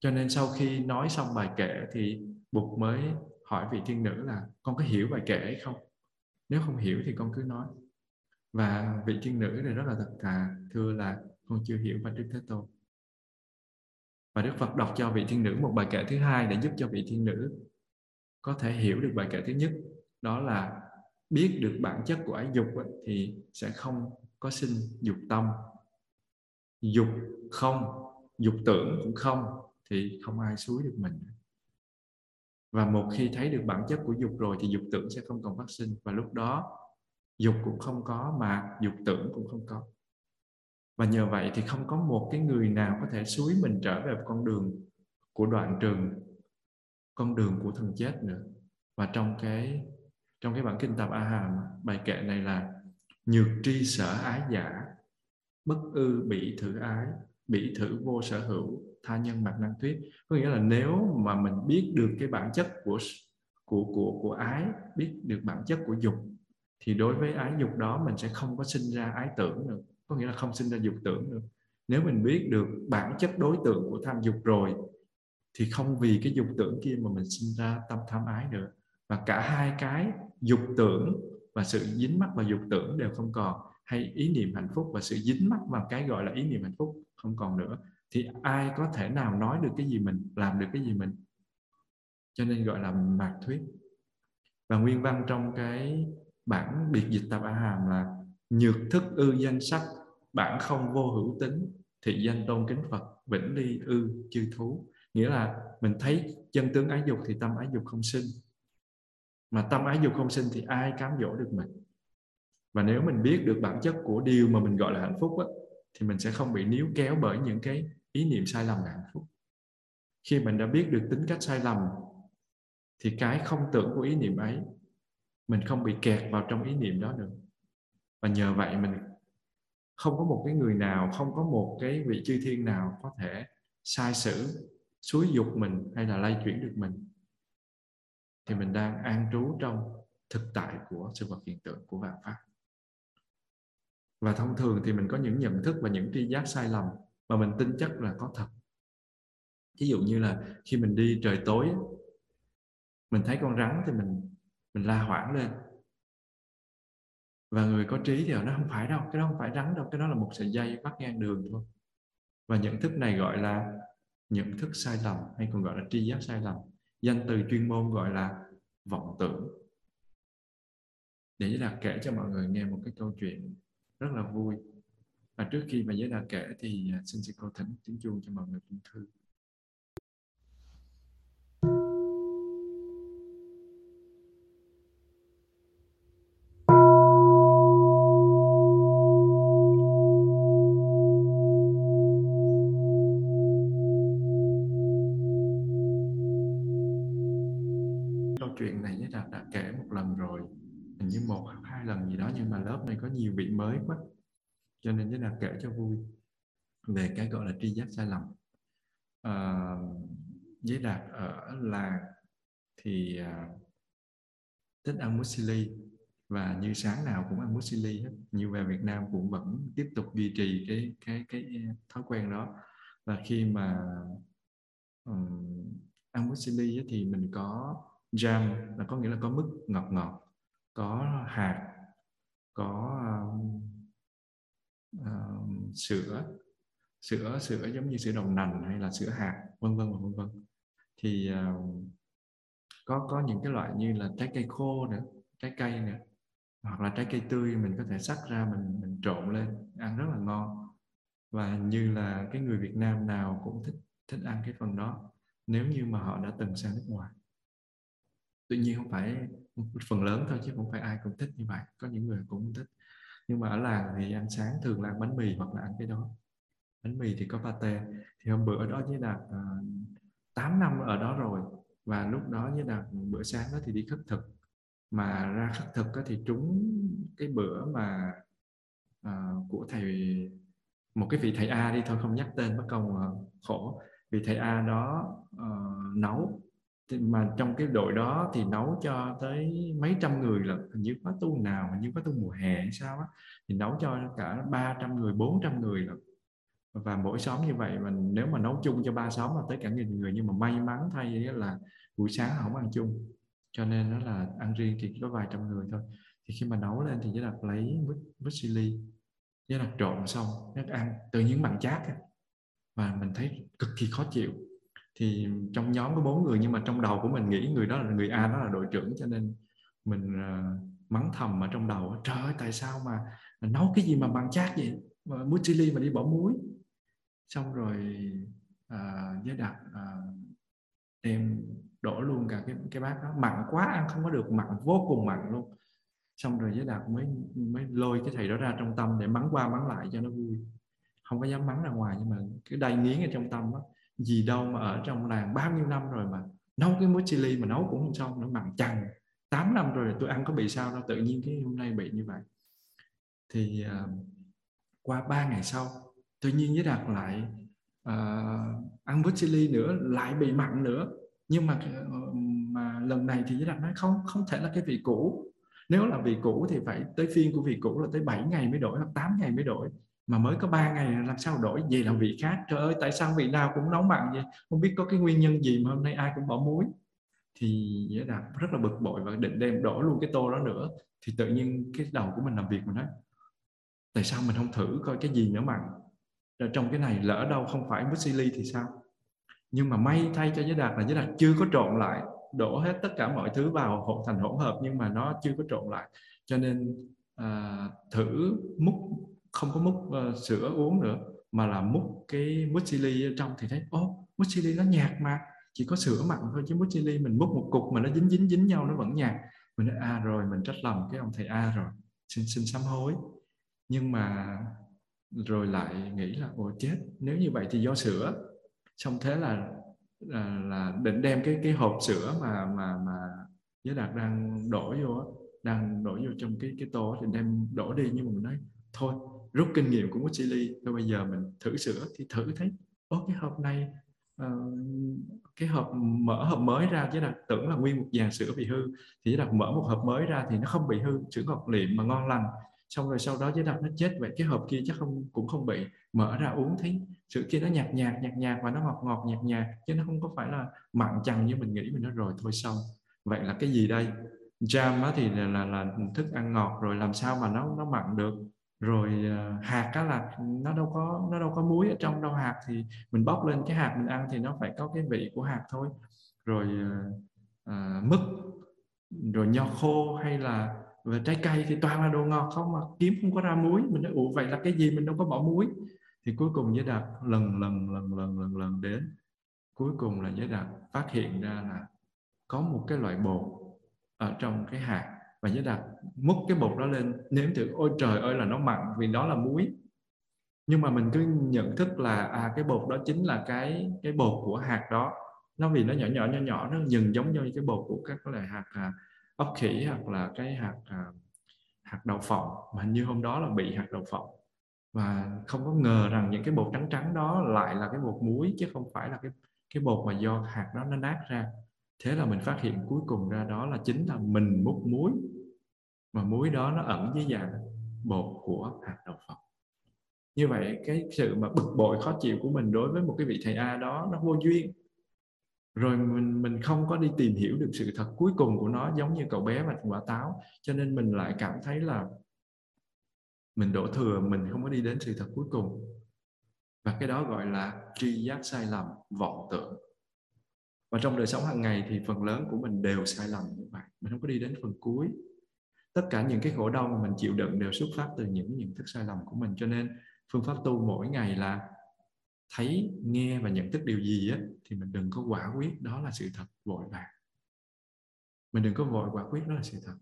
Cho nên sau khi nói xong bài kệ thì Bụt mới hỏi vị thiên nữ là con có hiểu bài kệ hay không? Nếu không hiểu thì con cứ nói. Và vị thiên nữ này rất là thật thà, thưa là con chưa hiểu bài Đức Thế Tôn. Và Đức Phật đọc cho vị thiên nữ một bài kệ thứ hai để giúp cho vị thiên nữ có thể hiểu được bài kệ thứ nhất. Đó là biết được bản chất của ái dục thì sẽ không có sinh dục tâm. Dục không, dục tưởng cũng không, thì không ai xúi được mình. Và một khi thấy được bản chất của dục rồi thì dục tưởng sẽ không còn phát sinh. Và lúc đó dục cũng không có mà dục tưởng cũng không có. Và nhờ vậy thì không có một cái người nào có thể xúi mình trở về con đường của đoạn trường, con đường của thân chết nữa. Và trong cái bản kinh Tạp A Hàm, bài kệ này là nhược tri sở ái giả, bất ư bị thử ái, bị thử vô sở hữu, tha nhân mạc năng thuyết. Có nghĩa là nếu mà mình biết được cái bản chất của ái, biết được bản chất của dục, thì đối với ái dục đó mình sẽ không có sinh ra ái tưởng nữa, có nghĩa là không sinh ra dục tưởng nữa. Nếu mình biết được bản chất đối tượng của tham dục rồi thì không vì cái dục tưởng kia mà mình sinh ra tâm tham ái nữa. Và cả hai cái dục tưởng và sự dính mắc vào dục tưởng đều không còn, hay ý niệm hạnh phúc và sự dính mắc vào cái gọi là ý niệm hạnh phúc không còn nữa, thì ai có thể nào nói được cái gì mình, làm được cái gì mình. Cho nên gọi là mạt thuyết. Và nguyên văn trong cái bản biệt dịch Tạp A Hàm là nhược thức ư danh sắc, bản không vô hữu tính, thị danh tôn kính Phật, vĩnh ly ư chư thú. Nghĩa là mình thấy chân tướng ái dục thì tâm ái dục không sinh. Mà tâm ái dục không sinh thì ai cám dỗ được mình. Và nếu mình biết được bản chất của điều mà mình gọi là hạnh phúc á, thì mình sẽ không bị níu kéo bởi những cái ý niệm sai lầm về hạnh phúc. Khi mình đã biết được tính cách sai lầm thì cái không tưởng của ý niệm ấy, mình không bị kẹt vào trong ý niệm đó nữa. Và nhờ vậy mình không có một cái người nào, không có một cái vị chư thiên nào có thể sai sử, xúi dục mình hay là lay chuyển được mình. Thì mình đang an trú trong thực tại của sự vật hiện tượng, của vạn pháp. Và thông thường thì mình có những nhận thức và những tri giác sai lầm mà mình tin chắc là có thật. Ví dụ như là khi mình đi trời tối, mình thấy con rắn thì mình la hoảng lên. Và người có trí thì nó không phải đâu, cái đó không phải rắn đâu, cái đó là một sợi dây bắt ngang đường thôi. Và nhận thức này gọi là nhận thức sai lầm, hay còn gọi là tri giác sai lầm. Danh từ chuyên môn gọi là vọng tưởng. Để Giới Đạt kể cho mọi người nghe một cái câu chuyện rất là vui. Và trước khi mà Giới Đạt kể thì xin sư cô thỉnh tiếng chuông cho mọi người cũng thư. Cho nên Giới Đạt kể cho vui về cái gọi là tri giác sai lầm. Giới Đạt ở làng thì thích ăn mút xì li, và như sáng nào cũng ăn mút xì li hết. Như về Việt Nam cũng vẫn tiếp tục duy trì cái thói quen đó. Và khi mà ăn mút xì li thì mình có jam, là có nghĩa là có mứt ngọt ngọt, có hạt, có sữa giống như sữa đậu nành hay là sữa hạt, vân vân và vân vân. Thì có những cái loại như là trái cây khô nữa, trái cây nữa, hoặc là trái cây tươi mình có thể xắt ra mình trộn lên ăn rất là ngon. Và như là cái người Việt Nam nào cũng thích ăn cái phần đó nếu như mà họ đã từng sang nước ngoài. Tuy nhiên không phải phần lớn thôi, chứ không phải ai cũng thích như vậy, có những người cũng thích. Nhưng mà ở làng thì ăn sáng thường là ăn bánh mì hoặc là ăn cái đó. Bánh mì thì có pate. Thì hôm bữa đó Giới Đạt 8 năm ở đó rồi. Và lúc đó Giới Đạt bữa sáng đó thì đi khất thực. Mà ra khất thực thì trúng cái bữa mà của thầy, một cái vị thầy A đi thôi, không nhắc tên bất công khổ. Vị thầy A đó nấu. Mà trong cái đội đó thì nấu cho tới mấy trăm người, là hình như khóa tu nào, hình như khóa tu mùa hè hay sao á, thì nấu cho cả 300 người, 400 người là. Và mỗi xóm như vậy, mình nếu mà nấu chung cho ba xóm là tới cả 1.000 người. Nhưng mà may mắn thay là buổi sáng không ăn chung, cho nên nó là ăn riêng thì có vài trăm người thôi. Thì khi mà nấu lên thì Giới Đạt lấy mứt xì li, Giới Đạt trộn xong Giới Đạt ăn, tự nhiên mặn chát và mình thấy cực kỳ khó chịu. Thì trong nhóm có 4 người, nhưng mà trong đầu của mình nghĩ người đó là người A, đó là đội trưởng, cho nên mình mắng thầm ở trong đầu: trời ơi, tại sao mà nấu cái gì mà bằng chát vậy, muối chili mà đi bỏ muối. Xong rồi Giới Đạt đem đổ luôn cả cái bát đó. Mặn quá, ăn không có được, mặn vô cùng mặn luôn. Xong rồi Giới Đạt mới lôi cái thầy đó ra trong tâm để mắng qua mắng lại cho nó vui, không có dám mắng ra ngoài. Nhưng mà cái đay nghiến ở trong tâm đó, gì đâu mà ở trong làng bao nhiêu năm rồi mà nấu cái muối chili mà nấu cũng không xong, nó mặn chằn. 8 năm rồi tôi ăn có bị sao đâu, tự nhiên cái hôm nay bị như vậy. Thì qua 3 ngày sau, tự nhiên Giới Đạt lại ăn muối chili nữa, lại bị mặn nữa. Nhưng mà lần này thì Giới Đạt nói không thể là cái vị cũ. Nếu là vị cũ thì phải tới phiên của vị cũ là tới 7 ngày mới đổi, hoặc 8 ngày mới đổi. Mà mới có 3 ngày làm sao đổi, về làm vị khác. Trời ơi, tại sao vị nào cũng nấu mặn vậy? Không biết có cái nguyên nhân gì mà hôm nay ai cũng bỏ muối. Thì Giới Đạt rất là bực bội và định đem đổ luôn cái tô đó nữa. Thì tự nhiên cái đầu của mình làm việc, mình nói: tại sao mình không thử coi cái gì nữa mặn? Rồi trong cái này lỡ đâu không phải muối xì li thì sao? Nhưng mà may thay cho Giới Đạt là Giới Đạt chưa có trộn lại, đổ hết tất cả mọi thứ vào hỗn thành hỗn hợp, nhưng mà nó chưa có trộn lại. Cho nên thử múc, không có múc sữa uống nữa, mà là múc cái mút chili ở trong, thì thấy mút chili nó nhạt mà, chỉ có sữa mặn thôi, chứ mút chili mình múc một cục mà nó dính nhau nó vẫn nhạt. Mình nói rồi mình trách lòng cái ông thầy A rồi, xin sám hối. Nhưng mà rồi lại nghĩ là chết, nếu như vậy thì do sữa. Xong thế là định đem cái hộp sữa mà Giới Đạt đang đổ vô trong cái tô thì đem đổ đi. Nhưng mà mình nói thôi, rút kinh nghiệm của Mochili, thôi bây giờ mình thử sữa. Thì thử thấy cái hộp này, cái hộp, mở hộp mới ra, chứ là tưởng là nguyên một dàn sữa bị hư. Thì Giới Đạt mở một hộp mới ra thì nó không bị hư, sữa ngọt liệm mà ngon lành. Xong rồi sau đó Giới Đạt nó chết vậy, cái hộp kia chắc cũng không bị. Mở ra uống thấy sữa kia nó nhạt nhạt và nó ngọt nhạt nhạt, chứ nó không có phải là mặn chằn như mình nghĩ. Mình nói rồi thôi xong, vậy là cái gì đây? Jam á thì là thức ăn ngọt rồi, làm sao mà nó mặn được. Rồi hạt á là nó đâu có muối ở trong đâu, hạt thì mình bóc lên cái hạt mình ăn thì nó phải có cái vị của hạt thôi. Rồi mứt, rồi nho khô hay là về trái cây thì toàn là đồ ngọt không mà kiếm không có ra muối. Mình nói ủa vậy là cái gì mình đâu có bỏ muối. Thì cuối cùng Giới Đạt lần lần đến, cuối cùng là Giới Đạt phát hiện ra là có một cái loại bột ở trong cái hạt. Và Giới Đạt múc cái bột đó lên nếm thử, ôi trời ơi là nó mặn vì đó là muối. Nhưng mà mình cứ nhận thức là cái bột đó chính là cái bột của hạt đó. Nó vì nó nhỏ, nó nhìn giống như cái bột của các loại hạt ốc khỉ hoặc là cái hạt đậu phộng. Mà như hôm đó là bị hạt đậu phộng. Và không có ngờ rằng những cái bột trắng trắng đó lại là cái bột muối, chứ không phải là cái bột mà do hạt đó nó nát ra. Thế là mình phát hiện cuối cùng ra đó là chính là mình múc muối, mà muối đó nó ẩn dưới dạng bột của hạt đậu phộng. Như vậy cái sự mà bực bội khó chịu của mình đối với một cái vị thầy A đó nó vô duyên. Rồi mình không có đi tìm hiểu được sự thật cuối cùng của nó, giống như cậu bé và quả táo. Cho nên mình lại cảm thấy là mình đổ thừa, mình không có đi đến sự thật cuối cùng. Và cái đó gọi là tri giác sai lầm, vọng tưởng. Và trong đời sống hàng ngày thì phần lớn của mình đều sai lầm như vậy. Mình không có đi đến phần cuối. Tất cả những cái khổ đau mà mình chịu đựng đều xuất phát từ những nhận thức sai lầm của mình. Cho nên phương pháp tu mỗi ngày là thấy, nghe và nhận thức điều gì á, thì mình đừng có quả quyết đó là sự thật vội vàng. Mình đừng có vội quả quyết đó là sự thật.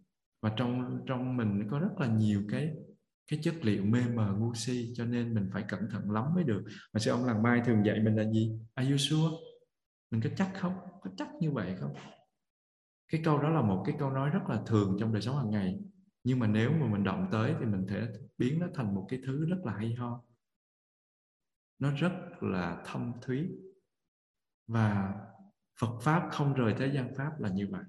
Và trong mình có rất là nhiều cái chất liệu mê mờ ngu si, cho nên mình phải cẩn thận lắm mới được. Mà sư ông làng Mai thường dạy mình là gì? Are you sure? Mình có chắc không? Có chắc như vậy không? Cái câu đó là một cái câu nói rất là thường trong đời sống hàng ngày. Nhưng mà nếu mà mình động tới thì mình thể biến nó thành một cái thứ rất là hay ho. Nó rất là thâm thúy. Và Phật Pháp không rời thế gian Pháp là như vậy.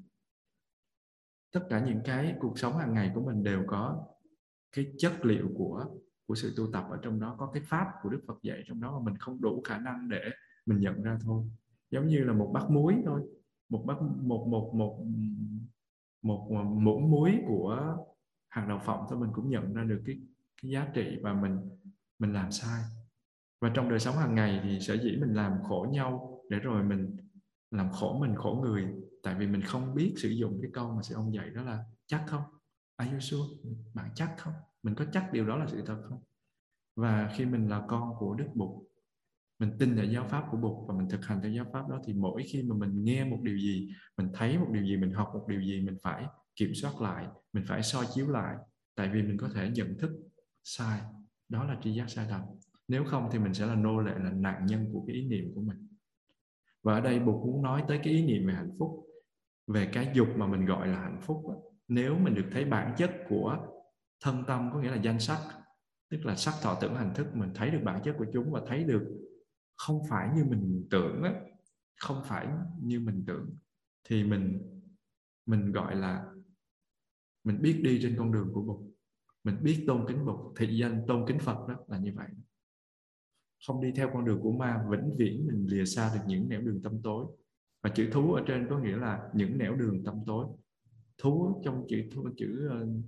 Tất cả những cái cuộc sống hàng ngày của mình đều có cái chất liệu của sự tu tập ở trong đó, có cái Pháp của Đức Phật dạy trong đó mà mình không đủ khả năng để mình nhận ra thôi. Giống như là một bát muối thôi, một muỗng muối của hạt đậu phộng thôi mình cũng nhận ra được cái giá trị và mình làm sai. Và trong đời sống hàng ngày thì sở dĩ mình làm khổ nhau để rồi mình làm khổ mình, khổ người, tại vì mình không biết sử dụng cái câu mà sư ông dạy, đó là chắc không? Are you sure? Bạn chắc không? Mình có chắc điều đó là sự thật không? Và khi mình là con của Đức Bụt, mình tin vào giáo pháp của Bụt và mình thực hành theo giáo pháp đó, thì mỗi khi mà mình nghe một điều gì, mình thấy một điều gì, mình học một điều gì, mình phải kiểm soát lại, mình phải soi chiếu lại, tại vì mình có thể nhận thức sai. Đó là tri giác sai lầm. Nếu không thì mình sẽ là nô lệ, là nạn nhân của cái ý niệm của mình. Và ở đây Bụt muốn nói tới cái ý niệm về hạnh phúc, về cái dục mà mình gọi là hạnh phúc. Nếu mình được thấy bản chất của thân tâm, có nghĩa là danh sắc, tức là sắc thọ tưởng hành thức, mình thấy được bản chất của chúng và thấy được không phải như mình tưởng, không phải như mình tưởng, thì mình gọi là mình biết đi trên con đường của Bụt, mình biết tôn kính Bụt, thị danh tôn kính Phật, đó là như vậy. Không đi theo con đường của ma, vĩnh viễn mình lìa xa được những nẻo đường tăm tối. Và chữ thú ở trên có nghĩa là những nẻo đường tăm tối. Thú trong chữ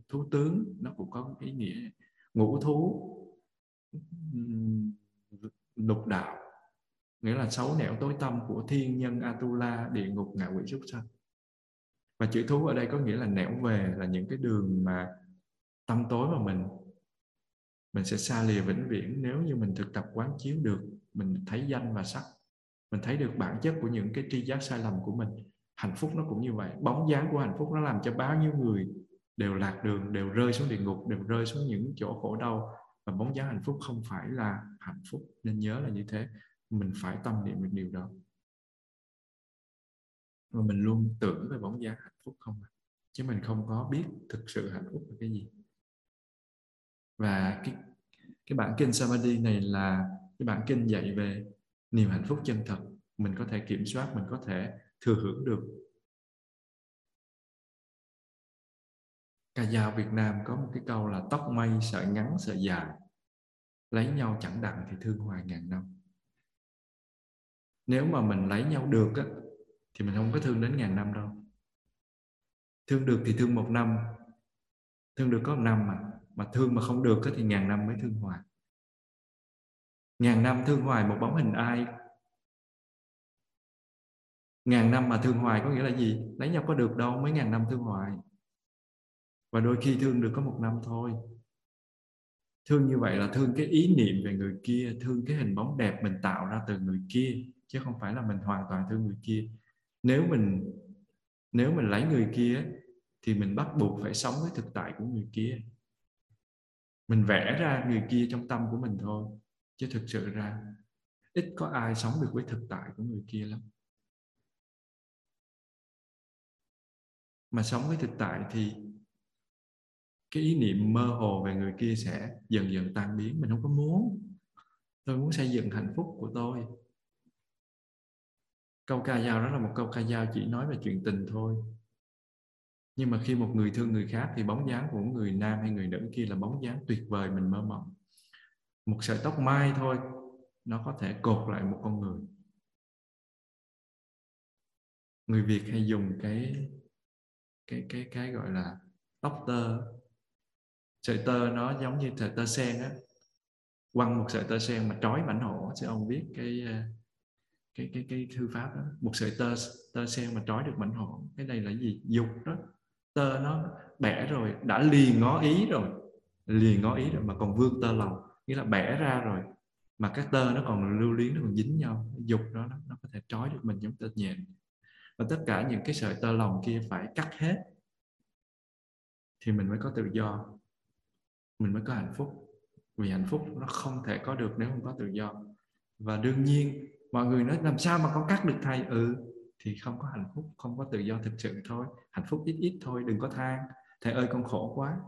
thú tướng nó cũng có ý nghĩa ngũ thú lục đạo, nghĩa là sáu nẻo tối tăm của thiên nhân, Atula, địa ngục, ngạ quỷ, súc sanh. Và chữ thú ở đây có nghĩa là nẻo về, là những cái đường mà tăm tối mà mình sẽ xa lìa vĩnh viễn nếu như mình thực tập quán chiếu được. Mình thấy danh và sắc, mình thấy được bản chất của những cái tri giác sai lầm của mình. Hạnh phúc nó cũng như vậy. Bóng dáng của hạnh phúc nó làm cho bao nhiêu người đều lạc đường, đều rơi xuống địa ngục, đều rơi xuống những chỗ khổ đau. Và bóng dáng hạnh phúc không phải là hạnh phúc. Nên nhớ là như thế. Mình phải tâm niệm được điều đó. Và mình luôn tưởng về bóng dáng hạnh phúc không, chứ mình không có biết thực sự hạnh phúc là cái gì. Và cái bản kinh Samadhi này là cái bản kinh dạy về niềm hạnh phúc chân thật. Mình có thể kiểm soát, mình có thể thừa hưởng được. Ca dao Việt Nam có một cái câu là tóc mây sợi ngắn sợi dài, lấy nhau chẳng đặng thì thương hoài ngàn năm. Nếu mà mình lấy nhau được á, thì mình không có thương đến ngàn năm đâu. Thương được thì thương một năm, thương được có một năm mà thương mà không được thì ngàn năm mới thương hoài. Ngàn năm thương hoài một bóng hình ai? Ngàn năm mà thương hoài có nghĩa là gì? Lấy nhau có được đâu, mấy ngàn năm thương hoài. Và đôi khi thương được có một năm thôi. Thương như vậy là thương cái ý niệm về người kia, thương cái hình bóng đẹp mình tạo ra từ người kia, chứ không phải là mình hoàn toàn thương người kia. Nếu mình lấy người kia thì mình bắt buộc phải sống với thực tại của người kia. Mình vẽ ra người kia trong tâm của mình thôi, chứ thực sự ra ít có ai sống được với thực tại của người kia lắm. Mà sống với thực tại thì cái ý niệm mơ hồ về người kia sẽ dần dần tan biến. Mình không có muốn. Tôi muốn xây dựng hạnh phúc của tôi. Câu ca dao đó là một câu ca dao chỉ nói về chuyện tình thôi. Nhưng mà khi một người thương người khác thì bóng dáng của người nam hay người nữ kia là bóng dáng tuyệt vời mình mơ mộng. Một sợi tóc mai thôi, nó có thể cột lại một con người. Người Việt hay dùng cái gọi là tóc tơ. Sợi tơ nó giống như sợi tơ sen á, quăng một sợi tơ sen mà trói mãnh hổ. Chứ ông biết cái thư pháp đó, một sợi tơ sen mà trói được mãnh hổ. Cái này là gì? Dục đó. Tơ nó bẻ rồi, đã liền ngó ý rồi, liền ngó ý rồi mà còn vương tơ lòng, nghĩa là bẻ ra rồi mà các tơ nó còn lưu luyến, nó còn dính nhau. Dục đó nó có thể trói được mình giống tơ nhện. Và tất cả những cái sợi tơ lòng kia phải cắt hết thì mình mới có tự do, mình mới có hạnh phúc. Vì hạnh phúc nó không thể có được nếu không có tự do. Và đương nhiên mọi người nói làm sao mà con cắt được thầy? Thì không có hạnh phúc, không có tự do thực sự thôi. Hạnh phúc ít ít thôi, đừng có than thầy ơi con khổ quá.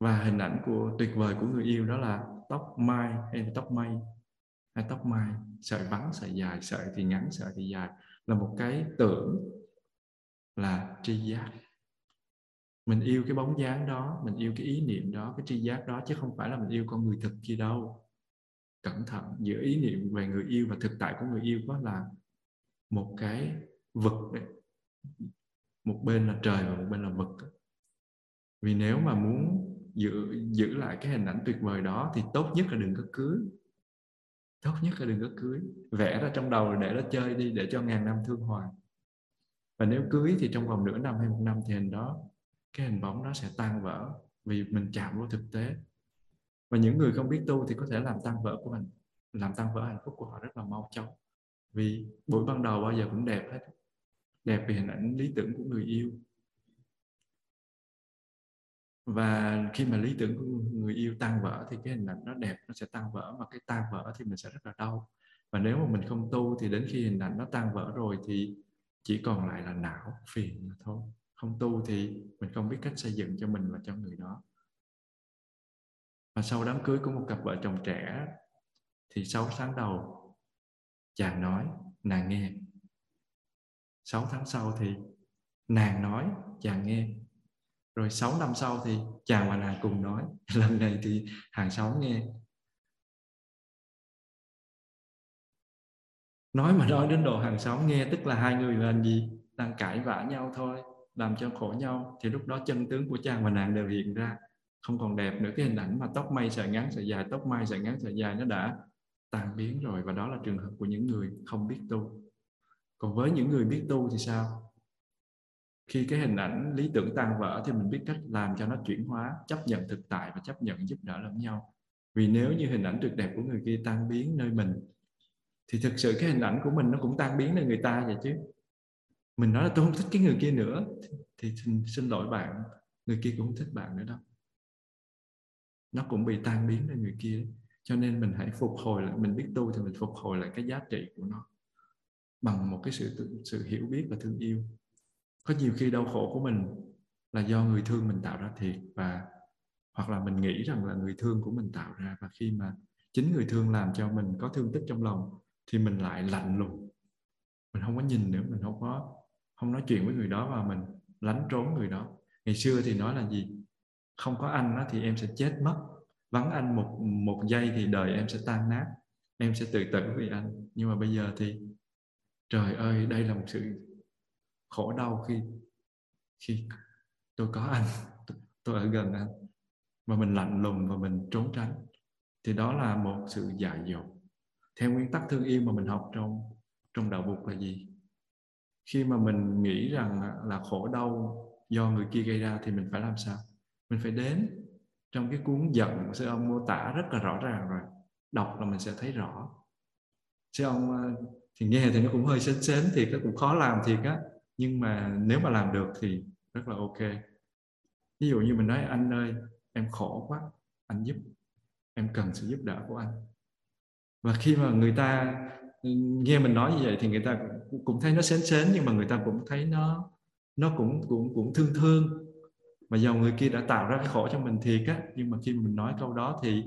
Và hình ảnh của tuyệt vời của người yêu đó là tóc mai hay là tóc mây hay tóc mai, sợi vắn, sợi dài, sợi thì ngắn, sợi thì dài, là một cái tưởng là tri giác. Mình yêu cái bóng dáng đó, mình yêu cái ý niệm đó, cái tri giác đó, chứ không phải là mình yêu con người thực kia đâu. Cẩn thận, giữa ý niệm về người yêu và thực tại của người yêu đó là một cái vực đấy. Một bên là trời và một bên là vực. Vì nếu mà muốn giữ lại cái hình ảnh tuyệt vời đó thì tốt nhất là đừng có cưới. Tốt nhất là đừng có cưới. Vẽ ra trong đầu để nó chơi đi, để cho ngàn năm thương hoài. Và nếu cưới thì trong vòng nửa năm hay một năm thì cái hình bóng đó sẽ tan vỡ, vì mình chạm vô thực tế. Và những người không biết tu thì có thể làm tan vỡ hạnh phúc của họ rất là mau chóng. Vì buổi ban đầu bao giờ cũng đẹp hết. Đẹp vì hình ảnh lý tưởng của người yêu. Và khi mà lý tưởng của người yêu tan vỡ thì cái hình ảnh nó đẹp nó sẽ tan vỡ, mà cái tan vỡ thì mình sẽ rất là đau. Và nếu mà mình không tu thì đến khi hình ảnh nó tan vỡ rồi thì chỉ còn lại là não, phiền thôi. Không tu thì mình không biết cách xây dựng cho mình và cho người đó. Và sau đám cưới của một cặp vợ chồng trẻ thì 6 tháng đầu chàng nói, nàng nghe. 6 tháng sau thì nàng nói, chàng nghe. Rồi 6 năm sau thì chàng và nàng cùng nói. Lần này thì hàng xóm nghe. Nói đến độ hàng xóm nghe, tức là hai người làm gì? Đang cãi vã nhau thôi, làm cho khổ nhau. Thì lúc đó chân tướng của chàng và nàng đều hiện ra. Không còn đẹp nữa, cái hình ảnh mà tóc mây sợi ngắn sợi dài, tóc mai sợi ngắn sợi dài nó đã tan biến rồi. Và đó là trường hợp của những người không biết tu. Còn với những người biết tu thì sao? Khi cái hình ảnh lý tưởng tan vỡ thì mình biết cách làm cho nó chuyển hóa, chấp nhận thực tại và chấp nhận giúp đỡ lẫn nhau. Vì nếu như hình ảnh tuyệt đẹp của người kia tan biến nơi mình thì thực sự cái hình ảnh của mình nó cũng tan biến nơi người ta vậy chứ. Mình nói là tôi không thích cái người kia nữa thì xin lỗi bạn, người kia cũng không thích bạn nữa đâu. Nó cũng bị tan biến nơi người kia. Cho nên mình hãy phục hồi lại, mình biết tu thì mình phục hồi lại cái giá trị của nó bằng một cái sự hiểu biết và thương yêu. Có nhiều khi đau khổ của mình là do người thương mình tạo ra thiệt, và hoặc là mình nghĩ rằng là người thương của mình tạo ra. Và khi mà chính người thương làm cho mình có thương tích trong lòng thì mình lại lạnh lùng. Mình không có nhìn nữa, mình không nói chuyện với người đó mà mình lánh trốn người đó. Ngày xưa thì nói là gì? Không có anh đó thì em sẽ chết mất. Vắng anh một giây thì đời em sẽ tan nát. Em sẽ tự tử vì anh. Nhưng mà bây giờ thì trời ơi, đây là một sự khổ đau khi tôi có anh, tôi ở gần anh, mà mình lạnh lùng và mình trốn tránh, thì đó là một sự dại dột. Theo nguyên tắc thương yêu mà mình học trong đạo Phật là gì? Khi mà mình nghĩ rằng là khổ đau do người kia gây ra thì mình phải làm sao? Mình phải đến trong cái cuốn giận sư ông mô tả rất là rõ ràng rồi, đọc là mình sẽ thấy rõ. Sư ông thì nghe thì nó cũng hơi sến sến thì nó cũng khó làm thiệt á, nhưng mà nếu mà làm được thì rất là ok. Ví dụ như mình nói anh ơi em khổ quá, anh giúp, em cần sự giúp đỡ của anh. Và khi mà người ta nghe mình nói như vậy thì người ta cũng thấy nó sến sến, nhưng mà người ta cũng thấy nó cũng thương thương. Mà dầu người kia đã tạo ra cái khổ cho mình thiệt á, nhưng mà khi mình nói câu đó thì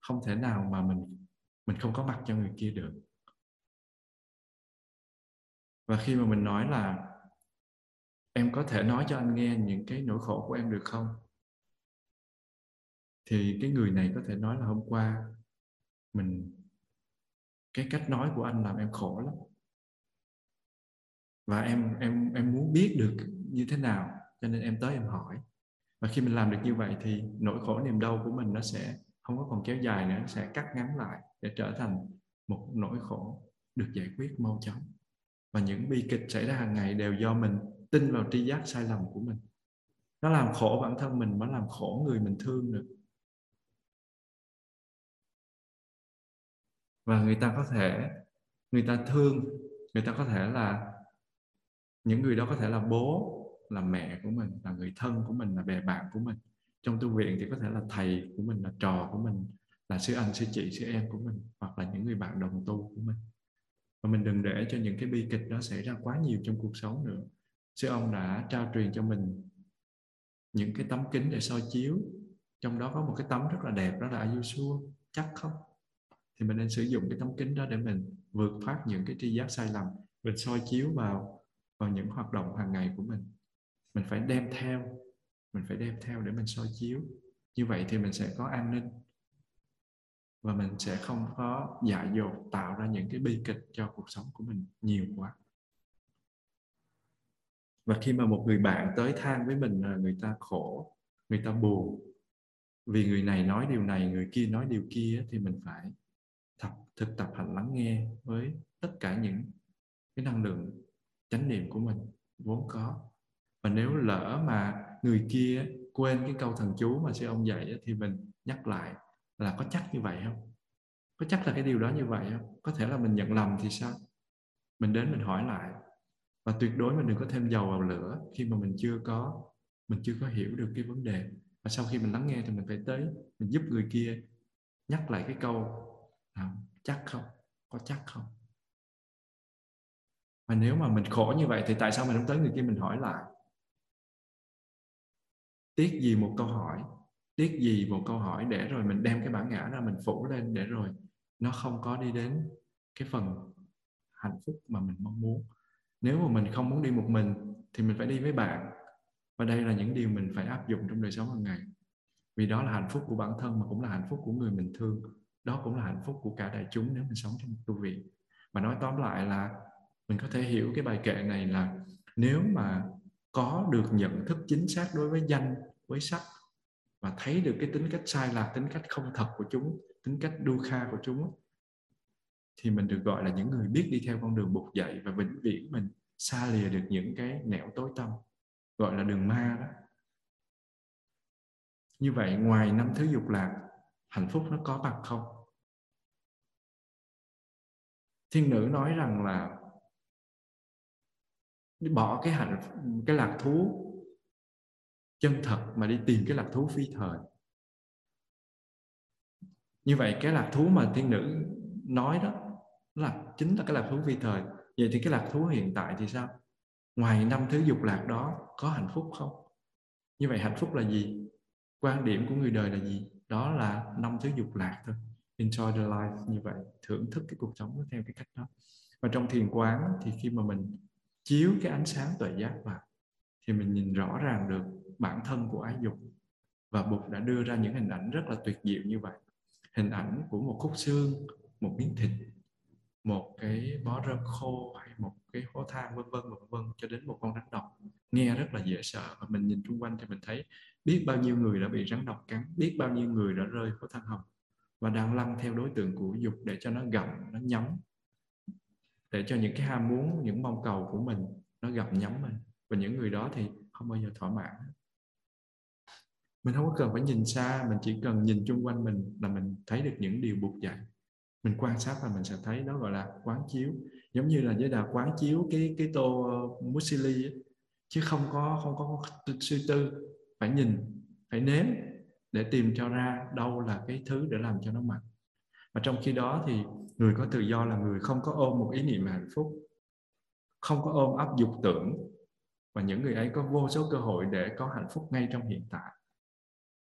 không thể nào mà mình không có mặt cho người kia được. Và khi mà mình nói là em có thể nói cho anh nghe những cái nỗi khổ của em được không? Thì cái người này có thể nói là hôm qua cái cách nói của anh làm em khổ lắm. Và em muốn biết được như thế nào, cho nên em tới em hỏi. Và khi mình làm được như vậy thì nỗi khổ niềm đau của mình nó sẽ không có còn kéo dài nữa, nó sẽ cắt ngắn lại để trở thành một nỗi khổ được giải quyết mau chóng. Và những bi kịch xảy ra hàng ngày đều do mình tin vào tri giác sai lầm của mình. Nó làm khổ bản thân mình, nó làm khổ người mình thương nữa. Và người ta thương, người ta có thể là, những người đó có thể là bố, là mẹ của mình, là người thân của mình, là bè bạn của mình. Trong tu viện thì có thể là thầy của mình, là trò của mình, là sư anh, sư chị, sư em của mình, hoặc là những người bạn đồng tu của mình. Và mình đừng để cho những cái bi kịch đó xảy ra quá nhiều trong cuộc sống nữa. Sư ông đã trao truyền cho mình những cái tấm kính để soi chiếu. Trong đó có một cái tấm rất là đẹp, đó là Ayusua, chắc không? Thì mình nên sử dụng cái tấm kính đó để mình vượt thoát những cái tri giác sai lầm. Mình soi chiếu vào những hoạt động hàng ngày của mình. Mình phải đem theo để mình soi chiếu. Như vậy thì mình sẽ có an ninh. Và mình sẽ không có dại dột tạo ra những cái bi kịch cho cuộc sống của mình nhiều quá. Và khi mà một người bạn tới than với mình là người ta khổ, người ta buồn, vì người này nói điều này, người kia nói điều kia, thì mình phải thực tập hành lắng nghe với tất cả những cái năng lượng chánh niệm của mình vốn có. Và nếu lỡ mà người kia quên cái câu thần chú mà sư ông dạy thì mình nhắc lại là có chắc như vậy không? Có chắc là cái điều đó như vậy không? Có thể là mình nhận lầm thì sao? Mình đến mình hỏi lại. Và tuyệt đối mình đừng có thêm dầu vào lửa khi mà mình chưa có hiểu được cái vấn đề. Và sau khi mình lắng nghe thì mình phải tới, mình giúp người kia nhắc lại cái câu chắc không? Có chắc không? Và nếu mà mình khổ như vậy thì tại sao mình không tới người kia mình hỏi lại? Tiếc gì một câu hỏi? Tiếc gì một câu hỏi để rồi mình đem cái bản ngã ra mình phủ lên, để rồi nó không có đi đến cái phần hạnh phúc mà mình mong muốn. Nếu mà mình không muốn đi một mình thì mình phải đi với bạn. Và đây là những điều mình phải áp dụng trong đời sống hàng ngày. Vì đó là hạnh phúc của bản thân mà cũng là hạnh phúc của người mình thương. Đó cũng là hạnh phúc của cả đại chúng nếu mình sống trong tu viện. Và nói tóm lại là mình có thể hiểu cái bài kệ này là nếu mà có được nhận thức chính xác đối với danh, với sắc, và thấy được cái tính cách sai lạc, tính cách không thật của chúng, tính cách dukkha của chúng, thì mình được gọi là những người biết đi theo con đường Bụt dạy, và vĩnh viễn mình xa lìa được những cái nẻo tối tăm, gọi là đường ma đó. Như vậy ngoài 5 thứ dục lạc, hạnh phúc nó có bằng không? Thiên nữ nói rằng là bỏ cái lạc thú chân thật mà đi tìm cái lạc thú phi thời. Như vậy cái lạc thú mà thiên nữ nói đó chính là cái lạc thú phi thời. Vậy thì cái lạc thú hiện tại thì sao? Ngoài 5 thứ dục lạc đó có hạnh phúc không? Như vậy hạnh phúc là gì? Quan điểm của người đời là gì? Đó là 5 thứ dục lạc thôi. Enjoy the life, như vậy thưởng thức cái cuộc sống theo cái cách đó. Và trong thiền quán thì khi mà mình chiếu cái ánh sáng tuệ giác vào thì mình nhìn rõ ràng được bản thân của ái dục. Và Bụt đã đưa ra những hình ảnh rất là tuyệt diệu như vậy. Hình ảnh của một khúc xương, một miếng thịt, một cái bó rơm khô, hay một cái hố than vân vân cho đến một con rắn độc. Nghe rất là dễ sợ, và mình nhìn xung quanh thì mình thấy biết bao nhiêu người đã bị rắn độc cắn, biết bao nhiêu người đã rơi hố than hồng và đang lăn theo đối tượng của dục để cho nó gặm, nó nhấm, để cho những cái ham muốn, những mong cầu của mình nó gặm nhấm mình. Và những người đó thì không bao giờ thỏa mãn. Mình không có cần phải nhìn xa, mình chỉ cần nhìn chung quanh mình là mình thấy được những điều Bụt dạy. Mình quan sát là mình sẽ thấy, đó gọi là quán chiếu. Giống như là Giới Đạt quán chiếu cái tô muesli ấy, chứ không có suy tư, phải nhìn, phải nếm để tìm cho ra đâu là cái thứ để làm cho nó mạnh. Và trong khi đó thì người có tự do là người không có ôm một ý niệm hạnh phúc, không có ôm ấp dục tưởng, và những người ấy có vô số cơ hội để có hạnh phúc ngay trong hiện tại.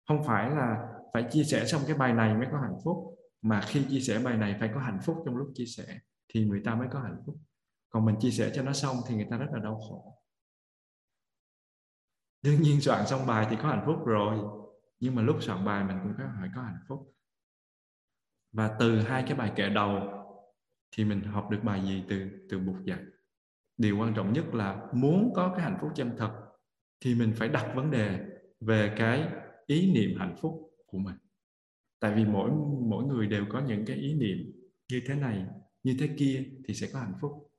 Không phải là phải chia sẻ xong cái bài này mới có hạnh phúc, mà khi chia sẻ bài này phải có hạnh phúc trong lúc chia sẻ thì người ta mới có hạnh phúc. Còn mình chia sẻ cho nó xong thì người ta rất là đau khổ. Đương nhiên soạn xong bài thì có hạnh phúc rồi, nhưng mà lúc soạn bài mình cũng phải có hạnh phúc. Và từ hai cái bài kệ đầu thì mình học được bài gì từ Bụt dạy? Điều quan trọng nhất là muốn có cái hạnh phúc chân thật thì mình phải đặt vấn đề về cái ý niệm hạnh phúc của mình. Tại vì mỗi người đều có những cái ý niệm như thế này, như thế kia thì sẽ có hạnh phúc.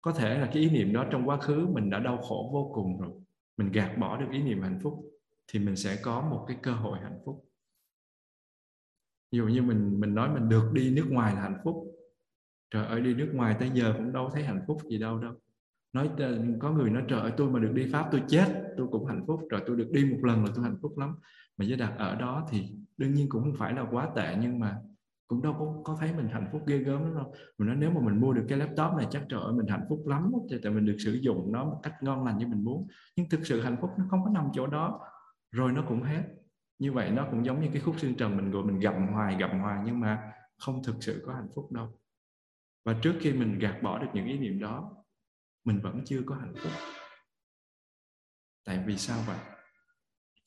Có thể là cái ý niệm đó trong quá khứ mình đã đau khổ vô cùng rồi, mình gạt bỏ được ý niệm hạnh phúc thì mình sẽ có một cái cơ hội hạnh phúc. Ví dụ như mình nói mình được đi nước ngoài là hạnh phúc. Trời ơi, đi nước ngoài tới giờ cũng đâu thấy hạnh phúc gì đâu. Nói có người nói trời ơi, tôi mà được đi Pháp tôi chết, tôi cũng hạnh phúc. Trời, tôi được đi một lần là tôi hạnh phúc lắm. Mà Giới Đạt ở đó thì đương nhiên cũng không phải là quá tệ, nhưng mà cũng đâu có thấy mình hạnh phúc ghê gớm lắm đâu. Mình nói nếu mà mình mua được cái laptop này chắc trời ơi mình hạnh phúc lắm, tại mình được sử dụng nó một cách ngon lành như mình muốn. Nhưng thực sự hạnh phúc nó không có nằm chỗ đó, rồi nó cũng hết. Như vậy nó cũng giống như cái khúc xương trần mình ngồi mình gặm hoài nhưng mà không thực sự có hạnh phúc đâu. Và trước khi mình gạt bỏ được những ý niệm đó, mình vẫn chưa có hạnh phúc. Tại vì sao vậy?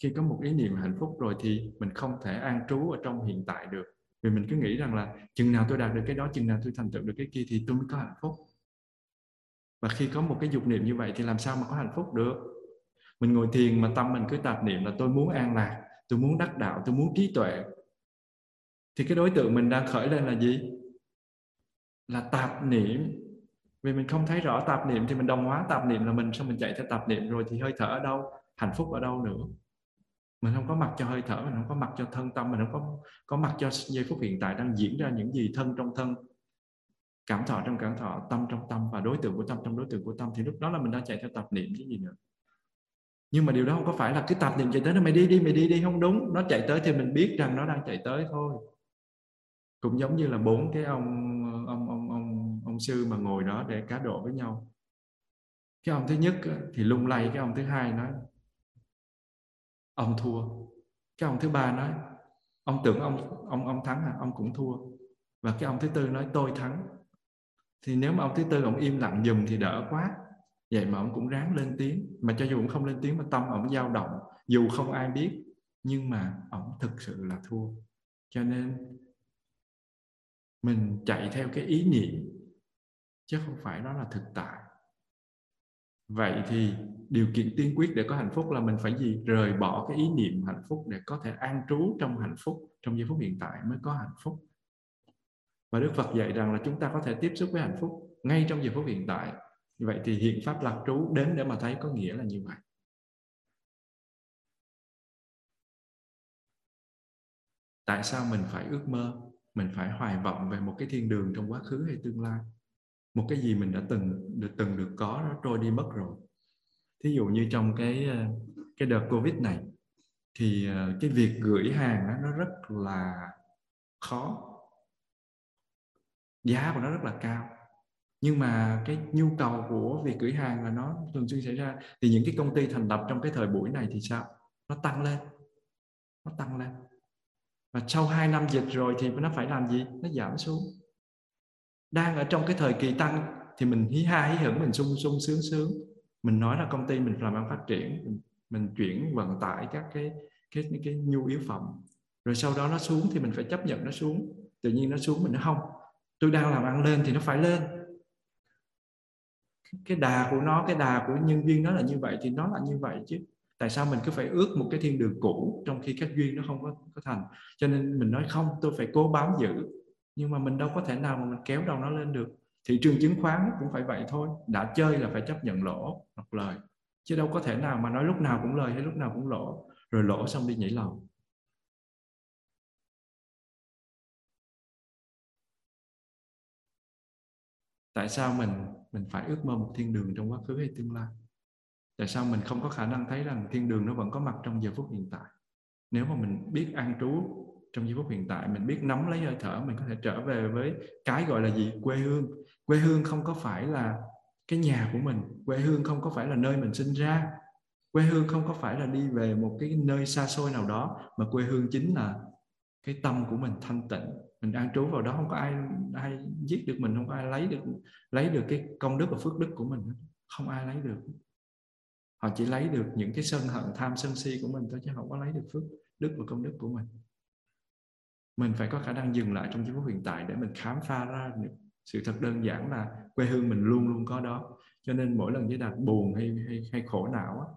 Khi có một ý niệm hạnh phúc rồi thì mình không thể an trú ở trong hiện tại được. Vì mình cứ nghĩ rằng là chừng nào tôi đạt được cái đó, chừng nào tôi thành tựu được cái kia thì tôi mới có hạnh phúc. Và khi có một cái dục niệm như vậy thì làm sao mà có hạnh phúc được? Mình ngồi thiền mà tâm mình cứ tạp niệm là tôi muốn an lạc, tôi muốn đắc đạo, tôi muốn trí tuệ, thì cái đối tượng mình đang khởi lên là gì? Là tạp niệm. Vì mình không thấy rõ tạp niệm thì mình đồng hóa tạp niệm là mình, xong mình chạy theo tạp niệm rồi thì hơi thở ở đâu, hạnh phúc ở đâu nữa? Mình không có mặc cho hơi thở, mình không có mặc cho thân tâm, mình không có mặc cho giây phút hiện tại đang diễn ra những gì, thân trong thân, cảm thọ trong cảm thọ, tâm trong tâm và đối tượng của tâm trong đối tượng của tâm, thì lúc đó là mình đang chạy theo tạp niệm chứ gì nữa. Nhưng mà điều đó không có phải là cái tạp niệm chạy tới nó mày đi, không đúng. Nó chạy tới thì mình biết rằng nó đang chạy tới thôi. Cũng giống như là bốn cái ông sư mà ngồi đó để cá độ với nhau. Cái ông thứ nhất thì lung lay, cái ông thứ hai nói ông thua, cái ông thứ ba nói ông tưởng ông thắng à, ông cũng thua, và cái ông thứ tư nói tôi thắng. Thì nếu mà ông thứ tư ông im lặng dùm thì đỡ quá. Vậy mà ông cũng ráng lên tiếng, mà cho dù ông không lên tiếng mà tâm ông dao động, dù không ai biết, nhưng mà ông thực sự là thua. Cho nên mình chạy theo cái ý niệm, chứ không phải đó là thực tại. Vậy thì điều kiện tiên quyết để có hạnh phúc là mình phải gì? Rời bỏ cái ý niệm hạnh phúc để có thể an trú trong hạnh phúc, trong giây phút hiện tại mới có hạnh phúc. Và Đức Phật dạy rằng là chúng ta có thể tiếp xúc với hạnh phúc ngay trong giây phút hiện tại. Vậy thì hiện pháp lạc trú đến để mà thấy có nghĩa là như vậy. Tại sao mình phải ước mơ, mình phải hoài vọng về một cái thiên đường trong quá khứ hay tương lai? Một cái gì mình đã từng được có nó trôi đi mất rồi. Thí dụ như trong cái đợt Covid này thì cái việc gửi hàng đó, nó rất là khó. Giá của nó rất là cao. Nhưng mà cái nhu cầu của việc gửi hàng là nó thường xuyên xảy ra. Thì những cái công ty thành lập trong cái thời buổi này thì sao? Nó tăng lên. Và sau 2 năm dịch rồi thì nó phải làm gì? Nó giảm xuống. Đang ở trong cái thời kỳ tăng thì mình hí ha hí hửng, mình sung sướng. Mình nói là công ty mình làm ăn phát triển, mình chuyển vận tải các cái nhu yếu phẩm. Rồi sau đó nó xuống thì mình phải chấp nhận nó xuống. Tự nhiên nó xuống mình nó không. Tôi đang làm ăn lên thì nó phải lên. cái đà của nó, cái đà của nhân duyên nó là như vậy thì nó là như vậy chứ. Tại sao mình cứ phải ước một cái thiên đường cũ trong khi các duyên nó không có thành? Cho nên mình nói không, tôi phải cố bám giữ. Nhưng mà mình đâu có thể nào mà mình kéo đầu nó lên được. Thị trường chứng khoán cũng phải vậy thôi. Đã chơi là phải chấp nhận lỗ hoặc lời. Chứ đâu có thể nào mà nói lúc nào cũng lời hay lúc nào cũng lỗ. Rồi lỗ xong đi nhảy lầu. Tại sao mình phải ước mơ một thiên đường trong quá khứ hay tương lai? Tại sao mình không có khả năng thấy rằng thiên đường nó vẫn có mặt trong giờ phút hiện tại? Nếu mà mình biết an trú trong giây phút hiện tại, mình biết nắm lấy hơi thở, mình có thể trở về với cái gọi là gì? Quê hương. Quê hương không có phải là cái nhà của mình. Quê hương không có phải là nơi mình sinh ra. Quê hương không có phải là đi về một cái nơi xa xôi nào đó, mà quê hương chính là cái tâm của mình thanh tịnh. Mình an trú vào đó, không có ai giết được mình, không có ai lấy được cái công đức và phước đức của mình. Không ai lấy được. Họ chỉ lấy được những cái sân hận, tham, sân si của mình thôi, chứ không có lấy được phước đức và công đức của mình. Mình phải có khả năng dừng lại trong giây phút hiện tại để mình khám phá ra sự thật đơn giản là quê hương mình luôn luôn có đó. Cho nên mỗi lần Giới Đạt buồn hay khổ não á,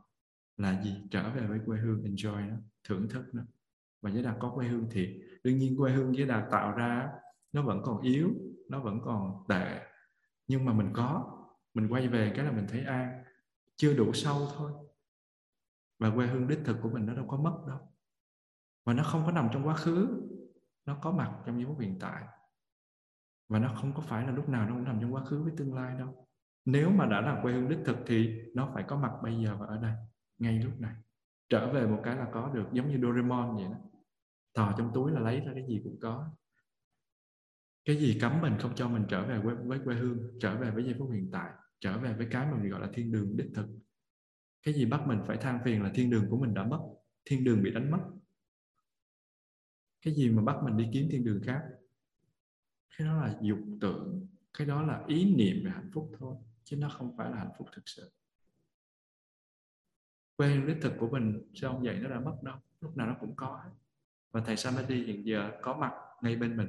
là gì? Trở về với quê hương, enjoy nó, thưởng thức nó. Và Giới Đạt có quê hương thiệt. Đương nhiên quê hương Giới Đạt tạo ra nó vẫn còn yếu, nó vẫn còn tệ. Nhưng mà mình có, mình quay về cái là mình thấy an. Chưa đủ sâu thôi. Và quê hương đích thực của mình nó đâu có mất đâu. Và nó không có nằm trong quá khứ. Nó có mặt trong giây phút hiện tại. Và nó không có phải là lúc nào nó cũng nằm trong quá khứ với tương lai đâu. Nếu mà đã là quê hương đích thực thì nó phải có mặt bây giờ và ở đây, ngay lúc này. Trở về một cái là có được, giống như Doraemon vậy đó. Thò trong túi là lấy ra cái gì cũng có. Cái gì cấm mình không cho mình trở về với quê hương, trở về với giây phút hiện tại, trở về với cái mà mình gọi là thiên đường đích thực. Cái gì bắt mình phải than phiền là thiên đường của mình đã mất, thiên đường bị đánh mất. Cái gì mà bắt mình đi kiếm thiên đường khác? Cái đó là dục tưởng, cái đó là ý niệm về hạnh phúc thôi, chứ nó không phải là hạnh phúc thực sự. Quê hương đích thực của mình sao không vậy, nó đã mất đâu, lúc nào nó cũng có. Và thầy Samadhi hiện giờ có mặt ngay bên mình.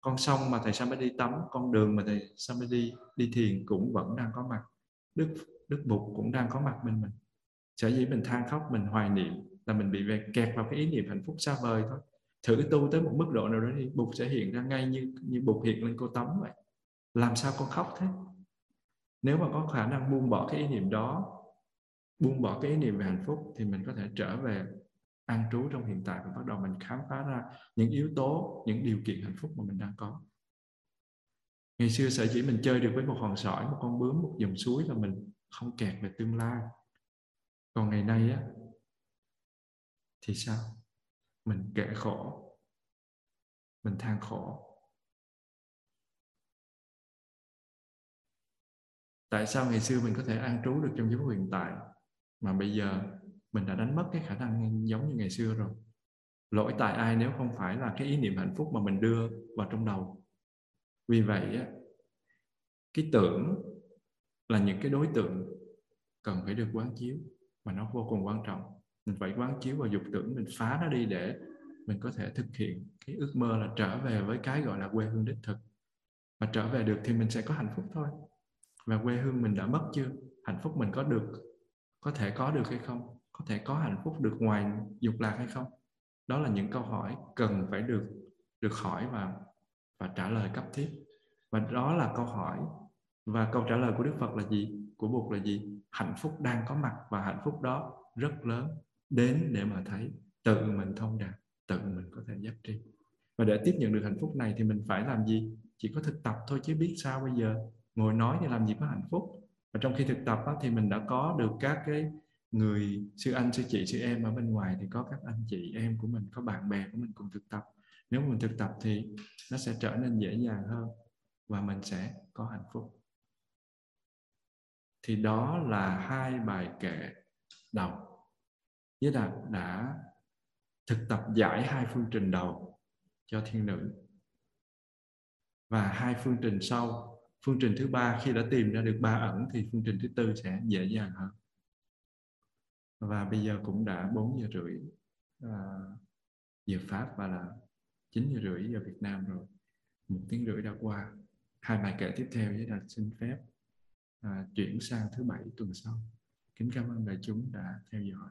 Con sông mà thầy Samadhi tắm, con đường mà thầy Samadhi đi thiền cũng vẫn đang có mặt. Đức Bụt cũng đang có mặt bên mình. Sở dĩ mình than khóc, mình hoài niệm là mình bị kẹt vào cái ý niệm hạnh phúc xa vời thôi. Thử tu tới một mức độ nào đó thì Bụt sẽ hiện ra ngay như Bụt hiện lên cô tắm vậy. Làm sao con khóc thế? Nếu mà có khả năng buông bỏ cái ý niệm đó, buông bỏ cái ý niệm về hạnh phúc, thì mình có thể trở về an trú trong hiện tại và bắt đầu mình khám phá ra những yếu tố, những điều kiện hạnh phúc mà mình đang có. Ngày xưa sở dĩ mình chơi được với một hòn sỏi, một con bướm, một dòng suối là mình không kẹt về tương lai. Còn ngày nay á, thì sao? Mình kể khổ, mình than khổ. Tại sao ngày xưa mình có thể an trú được trong giây phút hiện tại, mà bây giờ mình đã đánh mất cái khả năng giống như ngày xưa rồi? Lỗi tại ai nếu không phải là cái ý niệm hạnh phúc mà mình đưa vào trong đầu? Vì vậy, cái tưởng là những cái đối tượng cần phải được quán chiếu, mà nó vô cùng quan trọng. Mình phải quán chiếu vào dục tưởng, mình phá nó đi để mình có thể thực hiện cái ước mơ là trở về với cái gọi là quê hương đích thực. Mà trở về được thì mình sẽ có hạnh phúc thôi. Và quê hương mình đã mất chưa? Hạnh phúc mình có được, có thể có được hay không? Có thể có hạnh phúc được ngoài dục lạc hay không? Đó là những câu hỏi cần phải được hỏi và trả lời cấp thiết. Và đó là câu hỏi. Và câu trả lời của Đức Phật là gì? Của Bụt là gì? Hạnh phúc đang có mặt và hạnh phúc đó rất lớn. Đến để mà thấy, tự mình thông đạt, tự mình có thể giác tri. Và để tiếp nhận được hạnh phúc này thì mình phải làm gì? Chỉ có thực tập thôi, chứ biết sao bây giờ. Ngồi nói thì làm gì có hạnh phúc. Và trong khi thực tập đó, thì mình đã có được các cái người, sư anh, sư chị, sư em ở bên ngoài, thì có các anh chị em của mình, có bạn bè của mình cùng thực tập. Nếu mình thực tập thì nó sẽ trở nên dễ dàng hơn và mình sẽ có hạnh phúc. Thì đó là hai bài kệ đầu. Giới Đạt đã thực tập giải hai phương trình đầu cho thiên nữ. Và hai phương trình sau, phương trình thứ ba, khi đã tìm ra được ba ẩn thì phương trình thứ tư sẽ dễ dàng hơn. Và bây giờ cũng đã 4:30 giờ Pháp và là 9:30 giờ Việt Nam rồi. 1 tiếng rưỡi đã qua. Hai bài kệ tiếp theo Giới Đạt xin phép chuyển sang thứ Bảy tuần sau. Kính cảm ơn đại chúng đã theo dõi.